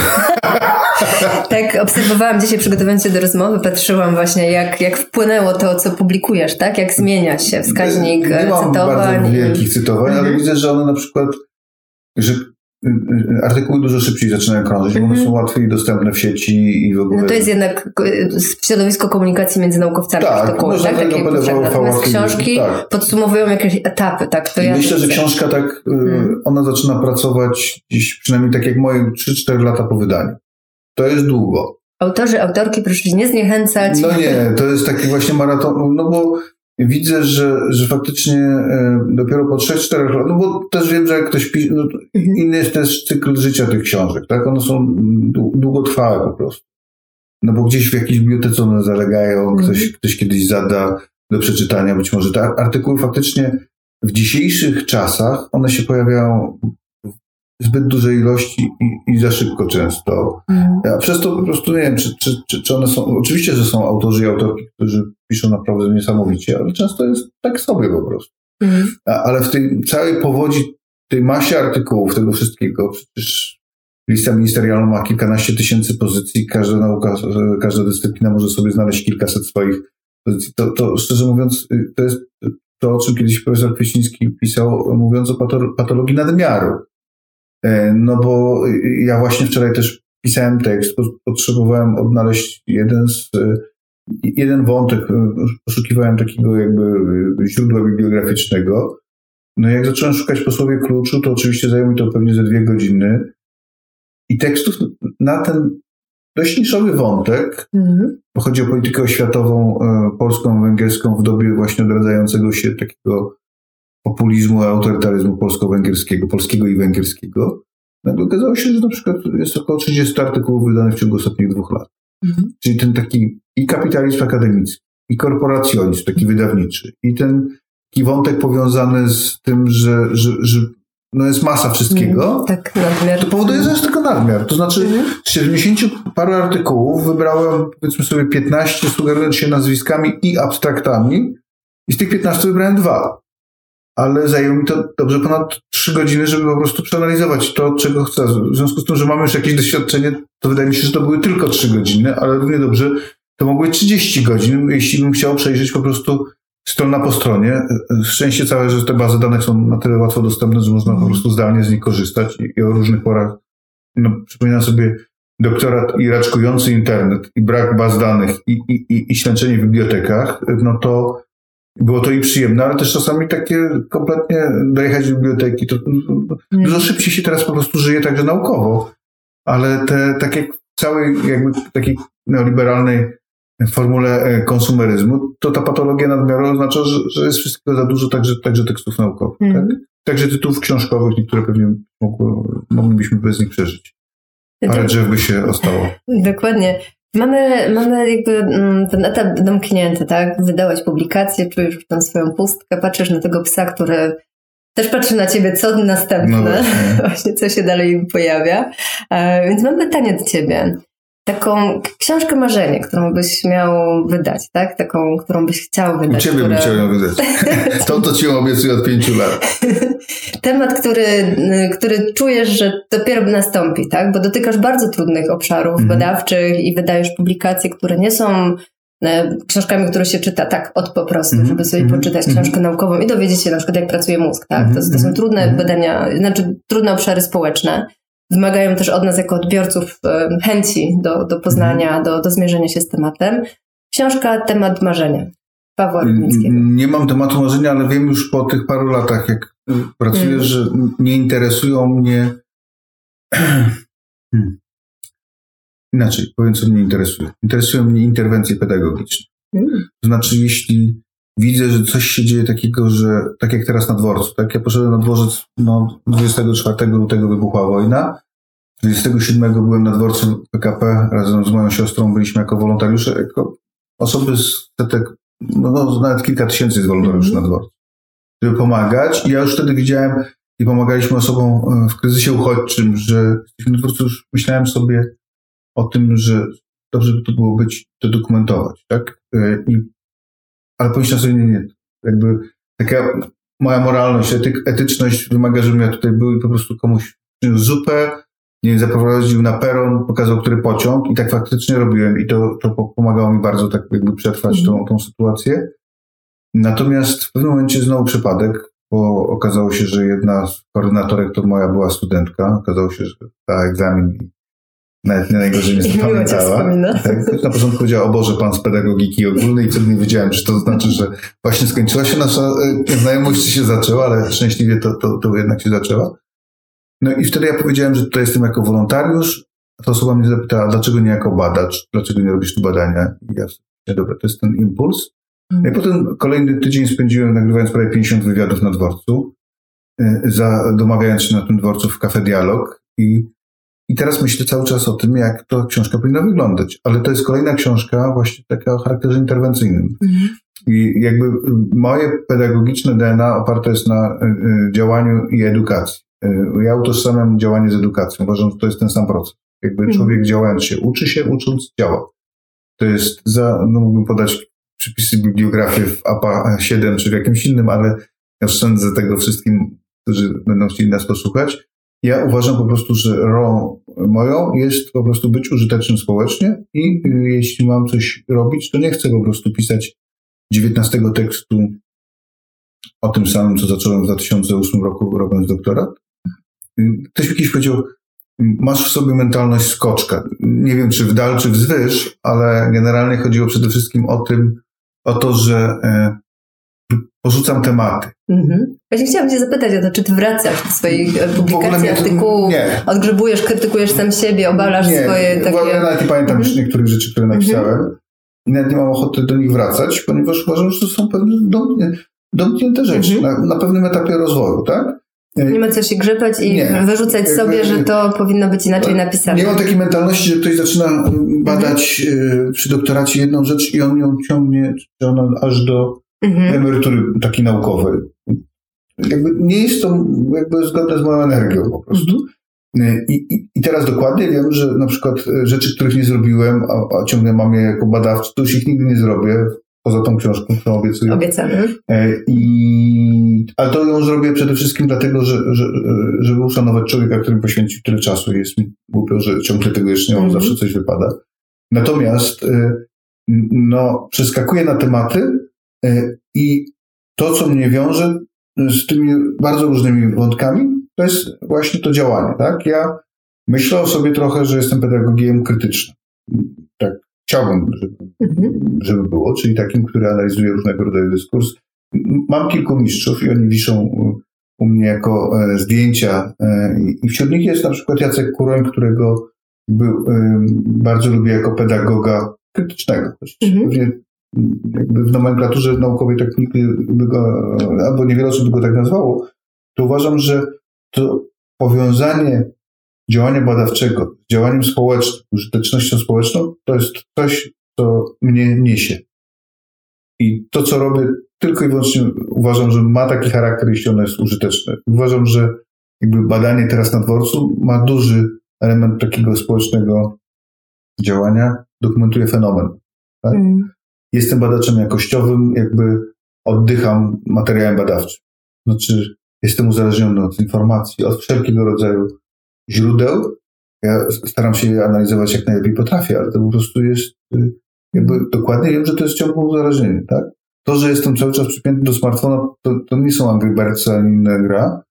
Tak, obserwowałam dzisiaj, przygotowując się do rozmowy, patrzyłam właśnie, jak wpłynęło to, co publikujesz, tak? Jak zmienia się wskaźnik cytowań. Nie mam bardzo wielkich cytowań, ale widzę, że one na przykład... że artykuły dużo szybciej zaczynają krążyć, bo one są łatwiej dostępne w sieci i w ogóle... No to jest jednak środowisko komunikacji między naukowcami. Tak, może tak, natomiast książki podsumowują jakieś etapy, tak? To ja myślę, że książka tak, ona zaczyna pracować gdzieś, przynajmniej tak jak moje 3-4 lata po wydaniu. To jest długo. Autorzy, autorki, proszę się nie zniechęcać. No nie, to jest taki właśnie maraton, no bo... Widzę, że faktycznie dopiero po 3-4 latach, no bo też wiem, że jak ktoś pisze, no inny jest też cykl życia tych książek, tak? One są długotrwałe po prostu. No bo gdzieś w jakiejś bibliotece one zalegają, ktoś kiedyś zada do przeczytania, być może te artykuły faktycznie w dzisiejszych czasach, one się pojawiają w zbyt dużej ilości i za szybko często. A przez to po prostu nie wiem, czy one są, oczywiście, że są autorzy i autorki, którzy piszą naprawdę niesamowicie, ale często jest tak sobie po prostu. Ale w tej całej powodzi, tej masie artykułów, tego wszystkiego, przecież lista ministerialna ma kilkanaście tysięcy pozycji, każda nauka, każda dyscyplina może sobie znaleźć kilkaset swoich pozycji. To szczerze mówiąc, to jest to, o czym kiedyś profesor Kwieciński pisał, mówiąc o patologii nadmiaru. No bo ja właśnie wczoraj też pisałem tekst, potrzebowałem odnaleźć jeden wątek, poszukiwałem takiego jakby źródła bibliograficznego. No jak zacząłem szukać po słowie kluczu, to oczywiście zajęło mi to pewnie ze 2 godziny i tekstów na ten dość niszowy wątek, bo chodzi o politykę oświatową polską, węgierską w dobie właśnie odradzającego się takiego populizmu, autorytaryzmu polsko-węgierskiego, polskiego i węgierskiego, nagle okazało się, że na przykład jest około 30 artykułów wydanych w ciągu ostatnich 2 lat. Czyli ten taki i kapitalizm akademicki, i korporacjonizm taki wydawniczy, i ten taki wątek powiązany z tym, że no jest masa wszystkiego, tak, nadmiar. To powoduje, że jest tylko nadmiar. To znaczy z 70 paru artykułów wybrałem, powiedzmy sobie, 15, sugerując się nazwiskami i abstraktami, i z tych 15 wybrałem 2. Ale zajęło mi to dobrze ponad 3 godziny, żeby po prostu przeanalizować to, czego chcę. W związku z tym, że mamy już jakieś doświadczenie, to wydaje mi się, że to były tylko 3 godziny, ale równie dobrze to mogły być 30 godzin, jeśli bym chciał przejrzeć po prostu strona po stronie. Szczęście całe, że te bazy danych są na tyle łatwo dostępne, że można po prostu zdalnie z nich korzystać i o różnych porach. No, przypominam sobie doktorat i raczkujący internet, i brak baz danych, i ślęczenie w bibliotekach, no to było to i przyjemne, ale też czasami takie kompletnie dojechać do biblioteki. To dużo szybciej się teraz po prostu żyje także naukowo, ale te takie w całej jakby takiej neoliberalnej formule konsumeryzmu, to ta patologia nadmiaru oznacza, że jest wszystkiego za dużo, także tekstów naukowych, tak? Także tytułów książkowych, niektóre pewnie moglibyśmy bez nich przeżyć. Ale drzew by się ostało. Dokładnie. Mamy jakby ten etap domknięty, tak? Wydałeś publikację, czujesz tam swoją pustkę, patrzysz na tego psa, który też patrzy na ciebie, co następne, no właśnie, co się dalej pojawia. Więc mam pytanie do ciebie. Taką książkę marzenie, którą byś miał wydać, tak? Taką, którą byś chciał wydać. U ciebie bym chciał ją wydać. To ci ją obiecuję od 5 lat. Temat, który czujesz, że dopiero nastąpi, tak? Bo dotykasz bardzo trudnych obszarów badawczych i wydajesz publikacje, które nie są książkami, które się czyta tak od po prostu, żeby sobie poczytać książkę naukową i dowiedzieć się na przykład, jak pracuje mózg, tak? To są trudne badania, znaczy trudne obszary społeczne. Wymagają też od nas jako odbiorców chęci do poznania, do zmierzenia się z tematem. Książka, temat marzenia Pawła Rudnickiego. Nie mam tematu marzenia, ale wiem już po tych paru latach, jak pracuję, że nie interesują mnie... Inaczej, powiem, co mnie interesuje. Interesują mnie interwencje pedagogiczne. To znaczy, jeśli widzę, że coś się dzieje takiego, że tak jak teraz na dworcu, tak? Ja poszedłem na dworzec, 24 lutego wybuchła wojna, 27 byłem na dworcu PKP razem z moją siostrą, byliśmy jako wolontariusze, jako osoby z setek, nawet kilka tysięcy jest wolontariuszy na dworcu, żeby pomagać. I ja już wtedy widziałem i pomagaliśmy osobom w kryzysie uchodźczym, że na dworcu już myślałem sobie o tym, że dobrze by to było być, to dokumentować, tak? Ale pomyślałem sobie, nie. Jakby taka moja moralność, etyczność wymaga, żebym ja tutaj był i po prostu komuś przyniósł zupę, zaprowadził na peron, pokazał, który pociąg, i tak faktycznie robiłem i to pomagało mi bardzo tak jakby przetrwać tą sytuację. Natomiast w pewnym momencie znowu przypadek, bo okazało się, że jedna z koordynatorek to moja była studentka, okazało się, że ta egzamin nawet nie najgorzej nie zapamiętała. Tak, na początku powiedziała, o Boże, pan z pedagogiki ogólnej, i wtedy nie wiedziałem, czy to znaczy, że właśnie skończyła się nasza znajomość, czy się zaczęła, ale szczęśliwie to jednak się zaczęła. No i wtedy ja powiedziałem, że tutaj jestem jako wolontariusz, a ta osoba mnie zapytała, dlaczego nie jako badacz, dlaczego nie robisz tu badania? I ja sobie, dobra, to jest ten impuls. No i potem kolejny tydzień spędziłem nagrywając prawie 50 wywiadów na dworcu, domawiając się na tym dworcu w Cafe Dialog I teraz myślę cały czas o tym, jak to książka powinna wyglądać. Ale to jest kolejna książka właśnie taka o charakterze interwencyjnym. I jakby moje pedagogiczne DNA oparte jest na działaniu i edukacji. Ja utożsamiam działanie z edukacją. Uważam, że to jest ten sam proces. Jakby człowiek działając się, uczy się, ucząc działa. To jest mógłbym podać przypisy, bibliografię w APA 7 czy w jakimś innym, ale ja oszczędzę tego wszystkim, którzy będą chcieli nas posłuchać. Ja uważam po prostu, że rolą moją jest po prostu być użytecznym społecznie i jeśli mam coś robić, to nie chcę po prostu pisać 19 tekstu o tym samym, co zacząłem w 2008 roku robiąc doktorat. Ktoś mi kiedyś powiedział, masz w sobie mentalność skoczka. Nie wiem, czy w dal, czy wzwyż, ale generalnie chodziło przede wszystkim o to, że porzucam tematy. Właśnie chciałam cię zapytać o to, czy ty wracasz do swoich publikacji, artykułów, odgrzebujesz, krytykujesz sam siebie, obalasz swoje takie... Nie, nawet nie pamiętam już niektórych rzeczy, które napisałem. Nawet nie mam ochoty do nich wracać, ponieważ uważam, że to są pewne domknięte rzeczy na pewnym etapie rozwoju, tak? Nie ma co się grzebać i wyrzucać sobie, że to powinno być inaczej napisane. Nie mam takiej mentalności, że ktoś zaczyna badać przy doktoracie jedną rzecz i on ją ciągnie, czy ona aż do emerytury taki naukowej. Jakby nie jest to jakby zgodne z moją energią po prostu. I teraz dokładnie wiem, że na przykład rzeczy, których nie zrobiłem, a ciągle mam je jako badawczy, to już ich nigdy nie zrobię, poza tą książką, którą obiecuję. Obiecamy. Ale to ją zrobię przede wszystkim dlatego, żeby uszanować człowieka, którym poświęcił tyle czasu. Jest mi głupio, że ciągle tego jeszcze nie mam, zawsze coś wypada. Natomiast przeskakuję na tematy, i to, co mnie wiąże z tymi bardzo różnymi wątkami, to jest właśnie to działanie, tak? Ja myślę o sobie trochę, że jestem pedagogiem krytycznym. Tak chciałbym, żeby było, czyli takim, który analizuje różnego rodzaju dyskurs. Mam kilku mistrzów i oni wiszą u mnie jako zdjęcia. I wśród nich jest na przykład Jacek Kuroń, którego bardzo lubię jako pedagoga, krytycznego. Jakby w nomenklaturze naukowej tak nikt by go, albo niewiele osób by go tak nazwało, to uważam, że to powiązanie działania badawczego z działaniem społecznym, użytecznością społeczną, to jest coś, co mnie niesie. I to, co robię, tylko i wyłącznie uważam, że ma taki charakter, jeśli ono jest użyteczne. Uważam, że jakby badanie teraz na dworcu ma duży element takiego społecznego działania, dokumentuje fenomen. Tak? Jestem badaczem jakościowym, jakby oddycham materiałem badawczym. Znaczy, jestem uzależniony od informacji, od wszelkiego rodzaju źródeł. Ja staram się je analizować jak najlepiej potrafię, ale to po prostu jest, jakby dokładnie wiem, że to jest ciągłe uzależnienie, tak? To, że jestem cały czas przypięty do smartfona, to nie są Angry Birds ani inna gra,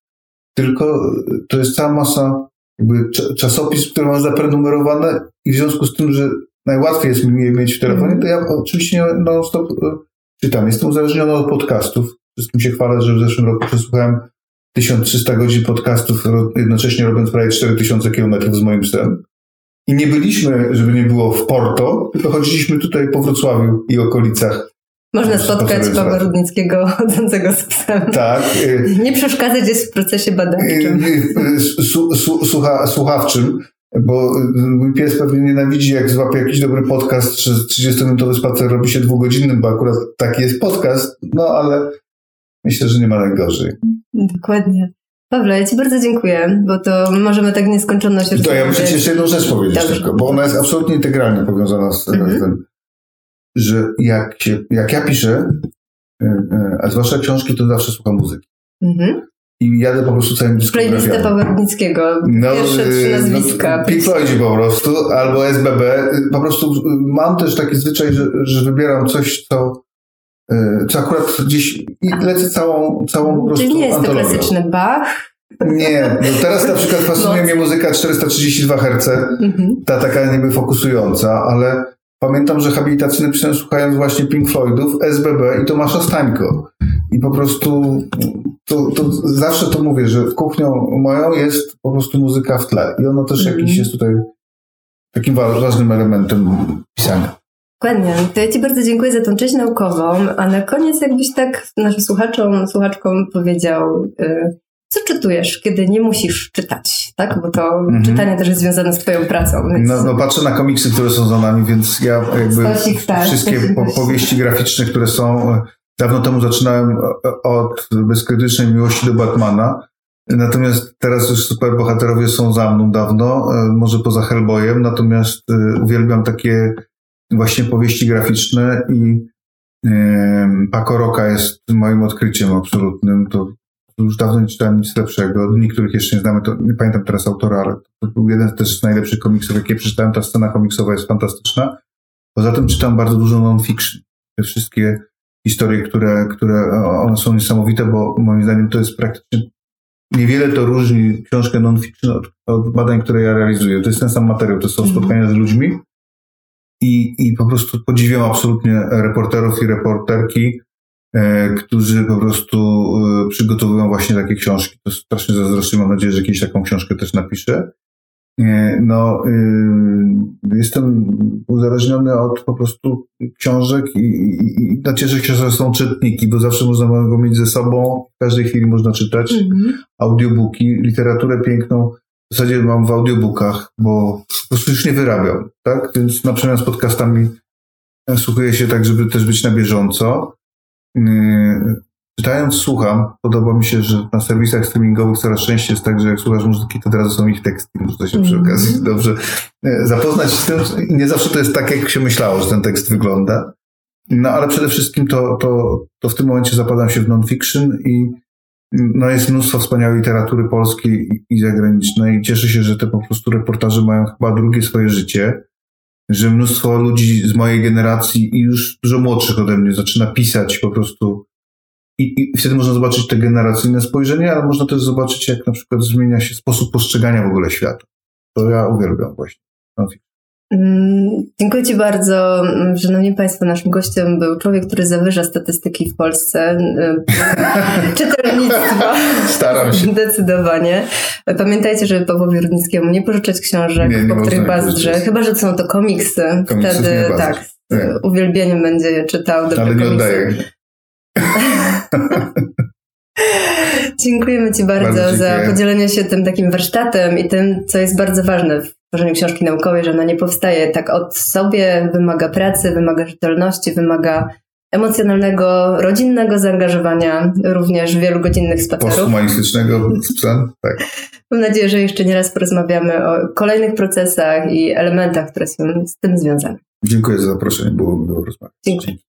tylko to jest cała masa jakby czasopism, które mam zaprenumerowane i w związku z tym, że najłatwiej jest mi je mieć w telefonie, to ja oczywiście non stop czytam. Jestem uzależniony od podcastów. Wszystkim się chwalę, że w zeszłym roku przesłuchałem 1300 godzin podcastów, jednocześnie robiąc prawie 4000 kilometrów z moim psem. I nie byliśmy, żeby nie było, w Porto, tylko chodziliśmy tutaj po Wrocławiu i okolicach. Można spotkać Pawła Rudnickiego chodzącego z psem. Tak. Nie przeszkadzać jest w procesie badawczym. Słuchawczym, bo mój pies pewnie nienawidzi, jak złapie jakiś dobry podcast, że 30-minutowy spacer robi się 2-godzinny, bo akurat taki jest podcast, no ale myślę, że nie ma najgorzej. Dokładnie. Pawle, ja Ci bardzo dziękuję, bo to możemy tak nieskończoność... To ja muszę Ci jeszcze jedną rzecz powiedzieć tylko, bo ona jest absolutnie integralnie powiązana z tym, że jak ja piszę, a zwłaszcza książki, to zawsze słucham muzyki. I jadę po prostu całym dyskografią. Playlistę Pawła Rudnickiego, pierwsze 3 nazwiska. Pink Floyd po prostu, albo SBB. Po prostu mam też taki zwyczaj, że wybieram coś, co akurat gdzieś lecę całą po prostu. Czyli nie jest antologię. To klasyczny Bach? Nie, no teraz na przykład fascynuje mnie muzyka 432 Hz, ta taka niby fokusująca, ale pamiętam, że habilitacyjny pisałem słuchając właśnie Pink Floydów, SBB i Tomasza Stańko. I po prostu to zawsze to mówię, że kuchnią moją jest po prostu muzyka w tle i ona też jakiś jest tutaj takim ważnym elementem pisania. Dokładnie. To ja Ci bardzo dziękuję za tą część naukową, a na koniec jakbyś tak naszym słuchaczom, słuchaczkom powiedział, co czytujesz, kiedy nie musisz czytać, tak? Bo to czytanie też jest związane z Twoją pracą. Więc... No patrzę na komiksy, które są za nami, więc ja jakby wszystkie powieści graficzne, które są... Dawno temu zaczynałem od bezkrytycznej miłości do Batmana, natomiast teraz już superbohaterowie są za mną dawno, może poza Hellboyem, natomiast uwielbiam takie właśnie powieści graficzne i Paco Roca jest moim odkryciem absolutnym. To już dawno nie czytałem nic lepszego. Niektórych jeszcze nie znamy, to nie pamiętam teraz autora, ale to był jeden też z najlepszych komiksów, jakie przeczytałem. Ta scena komiksowa jest fantastyczna. Poza tym czytam bardzo dużo non-fiction. Te wszystkie historie, które one są niesamowite, bo moim zdaniem to jest praktycznie niewiele to różni książkę non-fiction od badań, które ja realizuję. To jest ten sam materiał, to są spotkania z ludźmi. I po prostu podziwiam absolutnie reporterów i reporterki, którzy po prostu przygotowują właśnie takie książki. To strasznie zazdroszczę, mam nadzieję, że kiedyś taką książkę też napiszę. Jestem uzależniony od po prostu książek i cieszę się, że są czytniki, bo zawsze można go mieć ze sobą, w każdej chwili można czytać. Audiobooki, literaturę piękną. W zasadzie mam w audiobookach, bo po prostu już nie wyrabiam, tak? Więc na przemian z podcastami słuchuję się tak, żeby też być na bieżąco. Czytając, słucham. Podoba mi się, że na serwisach streamingowych coraz częściej jest tak, że jak słuchasz muzyki, to teraz są ich teksty. Można się przy okazji dobrze zapoznać z tym. Nie zawsze to jest tak, jak się myślało, że ten tekst wygląda. No ale przede wszystkim to w tym momencie zapadam się w non-fiction i jest mnóstwo wspaniałej literatury polskiej i zagranicznej. Cieszę się, że te po prostu reportaże mają chyba drugie swoje życie, że mnóstwo ludzi z mojej generacji i już dużo młodszych ode mnie zaczyna pisać po prostu i wtedy można zobaczyć te generacyjne spojrzenie, ale można też zobaczyć, jak na przykład zmienia się sposób postrzegania w ogóle świata. To ja uwielbiam właśnie. Dziękuję Ci bardzo. Szanowni Państwo, naszym gościem był człowiek, który zawyża statystyki w Polsce. Czytelnictwo. Staram się. Zdecydowanie. Pamiętajcie, żeby Pawłowi Rudnickiemu nie pożyczać książek, po których bazdrze. Chyba że są to komiksy. Komiksów wtedy tak, z uwielbieniem będzie je czytał. Ale nie oddaję. Dziękujemy Ci bardzo za podzielenie się tym takim warsztatem i tym, co jest bardzo ważne w tworzeniu książki naukowej, że ona nie powstaje tak od sobie, wymaga pracy, wymaga rzetelności, wymaga emocjonalnego, rodzinnego zaangażowania, również wielugodzinnych spacerów. Posthumanistycznego z psem, tak. Mam nadzieję, że jeszcze nie raz porozmawiamy o kolejnych procesach i elementach, które są z tym związane. Dziękuję za zaproszenie, było miło rozmawiać. Dziękuję.